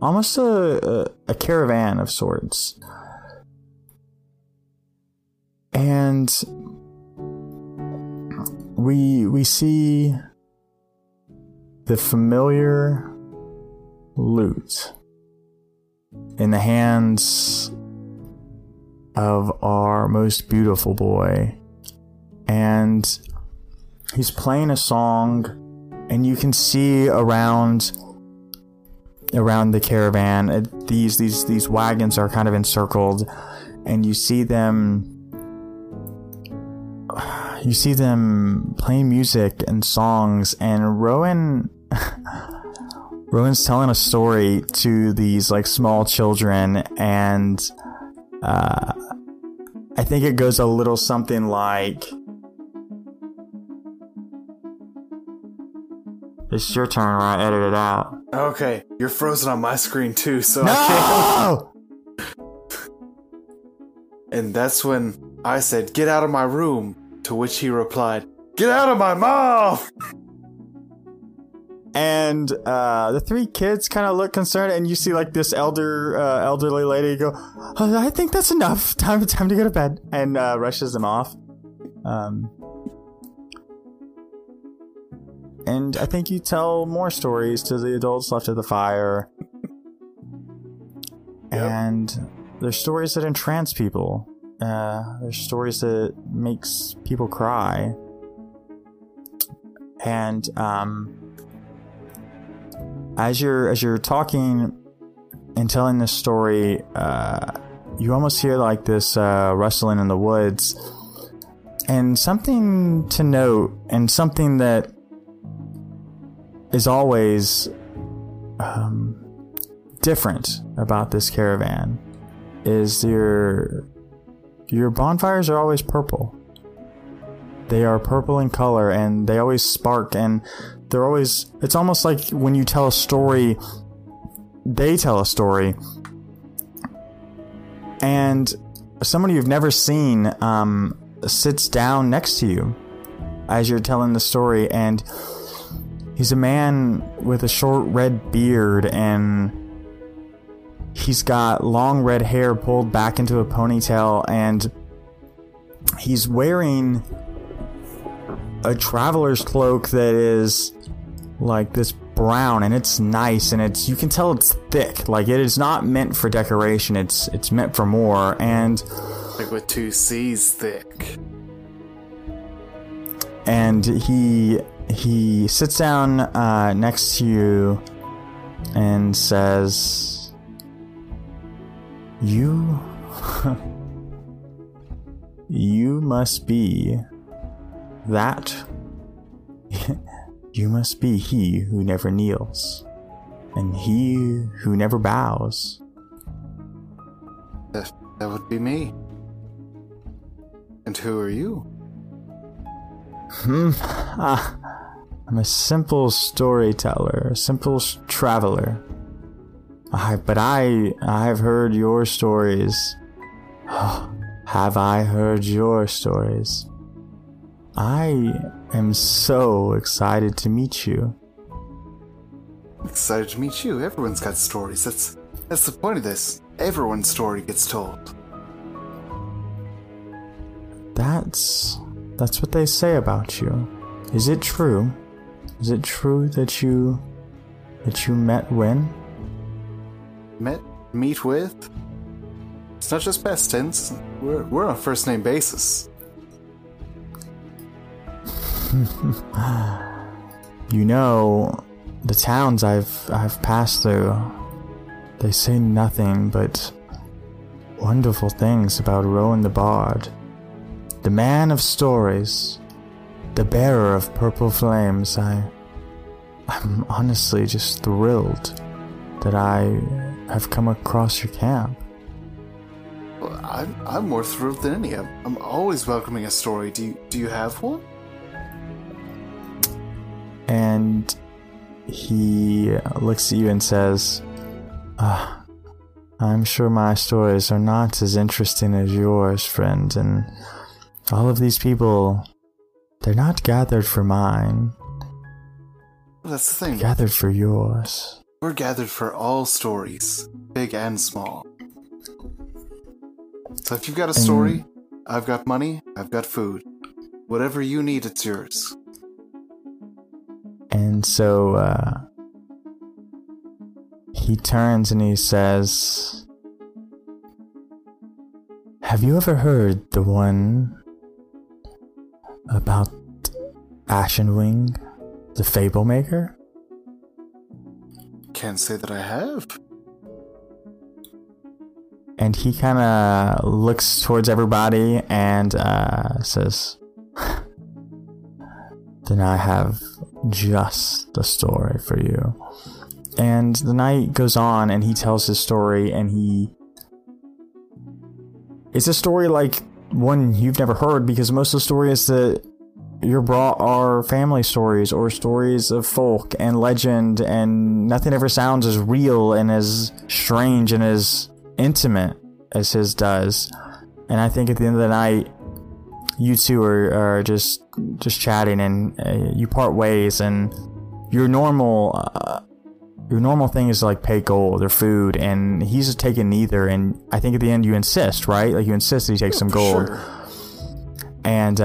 a caravan of sorts. And we see the familiar loot in the hands of our most beautiful boy, and he's playing a song, and you can see around the caravan, these wagons are kind of encircled, and you see them. You see them playing music and songs, and Rowan's telling a story to these like small children, and I think it goes a little something like, "It's your turn, or I edit it out." Okay, you're frozen on my screen too, so no! I can't. And that's when I said, "Get out of my room," to which he replied, "Get out of my mouth!" And the three kids kind of look concerned, and you see like this elderly lady go, oh, I think that's enough. Time to go to bed. And rushes them off. And I think you tell more stories to the adults left at the fire. Yep. And there's stories that entrance people. There's stories that makes people cry. And as you're talking and telling this story, you almost hear like this rustling in the woods, and something to note, and something that is always different about this caravan is your bonfires are always purple. They are purple in color, and they always spark, and they're always... It's almost like when you tell a story, they tell a story, and somebody you've never seen sits down next to you as you're telling the story, and he's a man with a short red beard, and he's got long red hair pulled back into a ponytail, and he's wearing a traveler's cloak that is like this brown, and it's nice, and it's, you can tell it's thick. Like, it is not meant for decoration, it's meant for more. And like with two C's thick. And he sits down next to you and says, you must be that. You must be he who never kneels, and he who never bows. That would be me. And who are you? I'm a simple storyteller, a simple traveler. I've heard your stories. Have I heard your stories? I am so excited to meet you. Excited to meet you. Everyone's got stories. That's the point of this. Everyone's story gets told. That's what they say about you. Is it true? Is it true that you met Wen? Meet with? It's not just past tense. We're on a first name basis. You know, the towns I've passed through, they say nothing but wonderful things about Rowan the Bard, the man of stories, the bearer of purple flames. I'm honestly just thrilled that I have come across your camp. Well, I'm more thrilled than any. I'm always welcoming a story. Do you have one? And he looks at you and says, I'm sure my stories are not as interesting as yours, friend, and all of these people, they're not gathered for mine. That's the thing. They're gathered for yours. We're gathered for all stories, big and small. So if you've got a story, I've got money, I've got food. Whatever you need, it's yours. And so he turns and he says, have you ever heard the one about Ashenwing, the Fablemaker? Can't say that I have. And he kind of looks towards everybody and says, then I have just the story for you. And the night goes on, and he tells his story, and it's a story like one you've never heard, because most of the stories that you're brought are family stories or stories of folk and legend, and nothing ever sounds as real and as strange and as intimate as his does. And I think at the end of the night, you two are just chatting, and you part ways, and your normal thing is to, like, pay gold or food, and he's taken neither, and I think at the end you insist, right? Like, you insist that he takes some gold. Sure. And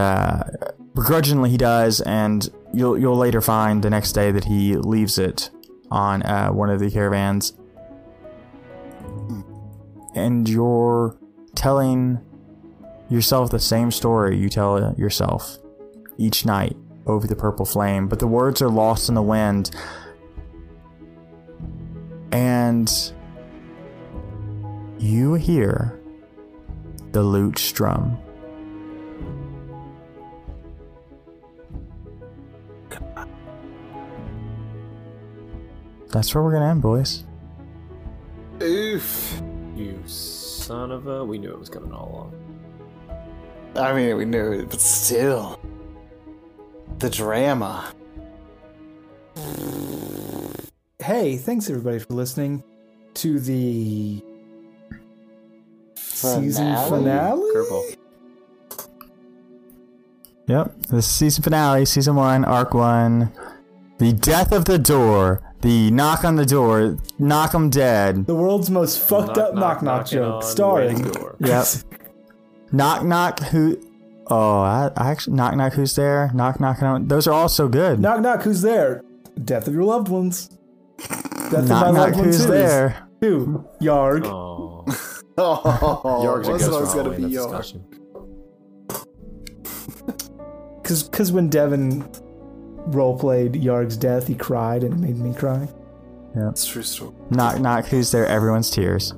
begrudgingly he does, and you'll later find the next day that he leaves it on one of the caravans. And you're telling yourself the same story you tell yourself each night over the purple flame, but the words are lost in the wind. And you hear the lute strum. That's where we're gonna end, boys. Oof. You son of a... We knew it was coming all along. I mean, we knew it, but still. The drama. Hey, thanks everybody for listening to the season finale. Purple. Yep, the season finale, season 1, arc 1. The death of the door. The knock on the door. Knock 'em dead. The world's most fucked up knock joke. Starring. Yep. Knock knock who... Oh, I actually... Knock knock who's there? Knock knock on... Those are all so good. Knock knock who's there? Death of your loved ones. Death knock, of my knock, loved ones who's there? Who? Yarg. Oh. Yarg's going to be Yarg. Because when Devin... roleplayed Yarg's death, he cried, and it made me cry. Yeah, it's true story. Knock knock who's there? Everyone's tears.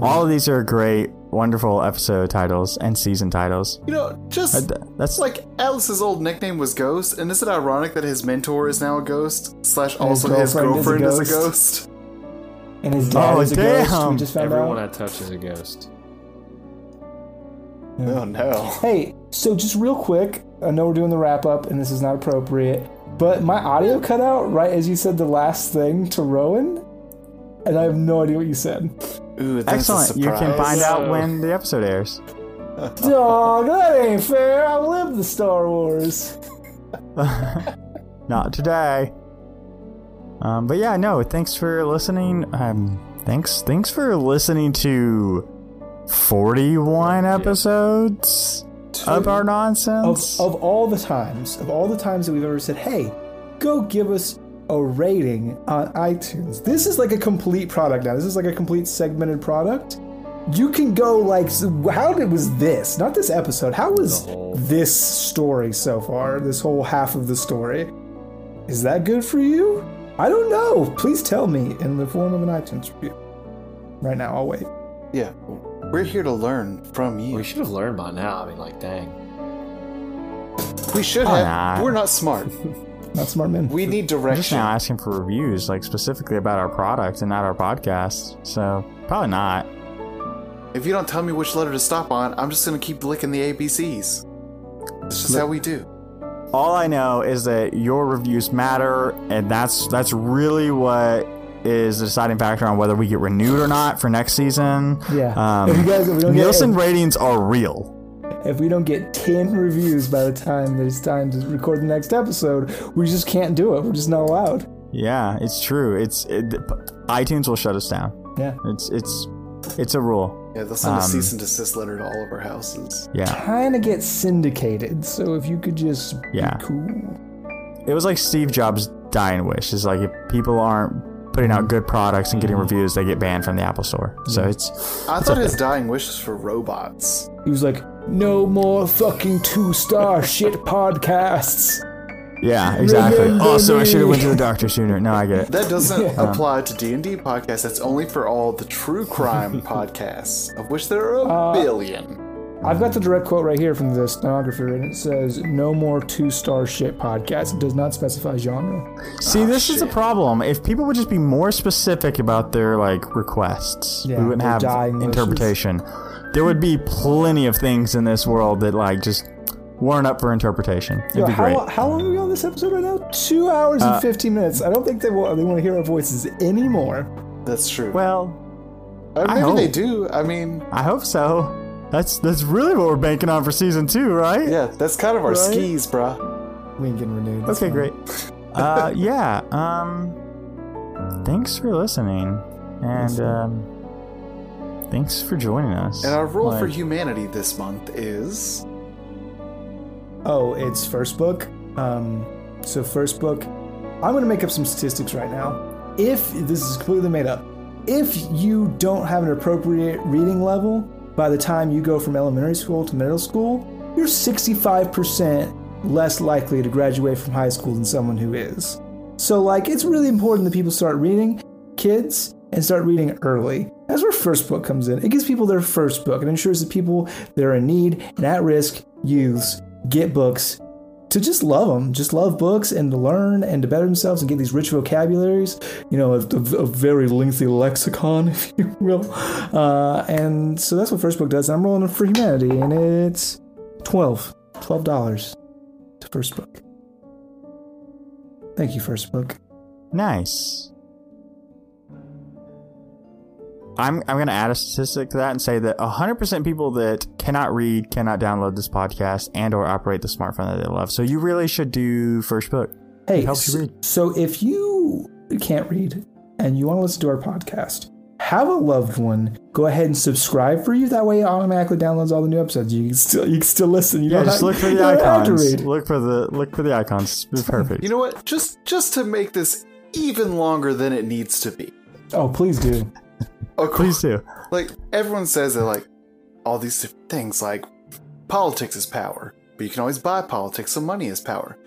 All of these are great, wonderful episode titles and season titles. You know, just that's like Alice's old nickname was Ghost, and isn't it ironic that his mentor is now a ghost? Slash, also his girlfriend is a ghost. And his dad is a ghost. We just found everyone out. I touch is a ghost. Oh no! Hey, so just real quick, I know we're doing the wrap up, and this is not appropriate. But my audio cut out right as you said the last thing to Rowan, and I have no idea what you said. Ooh, that's excellent. You can find out when the episode airs. Dog, that ain't fair. I lived the Star Wars. Not today. But yeah, no, thanks for listening. Thanks for listening to 41 episodes. Of our nonsense? Of all the times. Of all the times that we've ever said, hey, go give us a rating on iTunes. This is like a complete product now. This is like a complete segmented product. You can go like, how was this? Not this episode. How was this story so far? This whole half of the story. Is that good for you? I don't know. Please tell me in the form of an iTunes review. Right now, I'll wait. Yeah. We're here to learn from you. We should have learned by now. I mean, like, dang. We should have. Nah. We're not smart. Not smart men. We need direction. I'm just now asking for reviews, like, specifically about our product and not our podcast. So, probably not. If you don't tell me which letter to stop on, I'm just going to keep licking the ABCs. It's just how we do. All I know is that your reviews matter, and that's really what... is the deciding factor on whether we get renewed or not for next season. Yeah. If Nielsen ratings are real. If we don't get 10 reviews by the time there's time to record the next episode, we just can't do it. We're just not allowed. Yeah, it's true. iTunes will shut us down. Yeah. It's a rule. Yeah, they'll send a cease and desist letter to all of our houses. Yeah. Trying to get syndicated, so if you could just be cool. It was like Steve Jobs' dying wish. It's like if people aren't putting out good products and getting reviews, they get banned from the Apple Store. So I thought his dying wish was for robots. He was like, no more fucking 2-star shit podcasts. Yeah, exactly. Also, I should have went to the doctor sooner. No, I get it. That doesn't apply to D&D podcasts. That's only for all the true crime podcasts, of which there are a billion. I've got the direct quote right here from the stenographer, and it says, no more 2-star shit podcast. It does not specify genre. See, this is a problem. If people would just be more specific about their, like, requests, we wouldn't have interpretation. Wishes. There would be plenty of things in this world that, like, just weren't up for interpretation. It'd be great. How long are we on this episode right now? 2 hours and 15 minutes. I don't think they want to hear our voices anymore. That's true. Well, maybe they do. I mean... I hope so. That's really what we're banking on for season 2, right? Yeah, that's kind of our skis, bruh. We ain't getting renewed. Okay, fine. Great. Thanks for listening. And thanks for joining us. And our rule for humanity this month is... Oh, it's First Book. So First Book, I'm going to make up some statistics right now. If this is completely made up, if you don't have an appropriate reading level by the time you go from elementary school to middle school, you're 65% less likely to graduate from high school than someone who is. So, like, it's really important that people start reading, kids, and start reading early. That's where First Book comes in. It gives people their first book and ensures that people that are in need and at-risk youths get books to just love them, just love books and to learn and to better themselves and get these rich vocabularies, you know, a very lengthy lexicon, if you will. And so that's what First Book does. And I'm rolling for humanity, and it's $12 to First Book. Thank you, First Book. Nice. I'm going to add a statistic to that and say that 100% people that cannot read cannot download this podcast and or operate the smartphone that they love. So you really should do First Book. Hey, it helps you read. So if you can't read and you want to listen to our podcast, have a loved one go ahead and subscribe for you. That way it automatically downloads all the new episodes. You can still listen. You just look for the icons. Look for the icons. It's perfect. You know what? Just to make this even longer than it needs to be. Oh, please do. Okay. Please do. Like, everyone says that, like, all these different things, like, politics is power, but you can always buy politics, so money is power.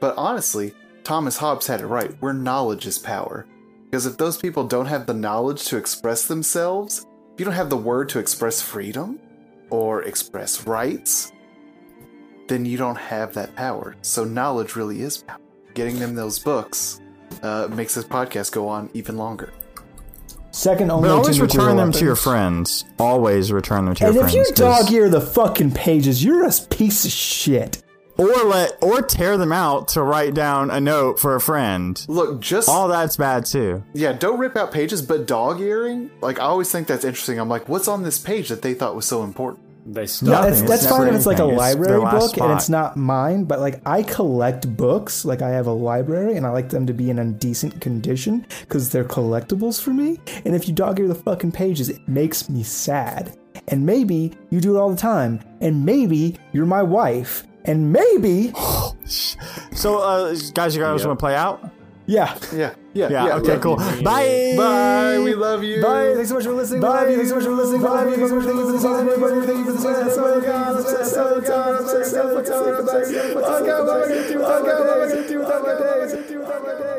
But honestly, Thomas Hobbes had it right. Where knowledge is power. Because if those people don't have the knowledge to express themselves, if you don't have the word to express freedom or express rights, then you don't have that power. So knowledge really is power. Getting them those books makes this podcast go on even longer. Second only. But always return them to your friends. Always return them to your friends. And if you dog-ear the fucking pages, you're a piece of shit. Or tear them out to write down a note for a friend. Look, just all that's bad too. Yeah, don't rip out pages, but dog-earing. Like, I always think that's interesting. I'm like, what's on this page that they thought was so important? They stop. That's fine if it's like a library book and it's not mine, but like I collect books, like I have a library and I like them to be in decent condition because they're collectibles for me. And if you dog ear the fucking pages, it makes me sad. And maybe you do it all the time. And maybe you're my wife. And maybe. So, guys, you guys want to play out? Yeah. Okay, cool. Bye. Bye. We love you. Bye. Thanks so much for listening. Bye. Thanks so much for listening. Bye. Thanks so much for listening. Bye. Thanks so much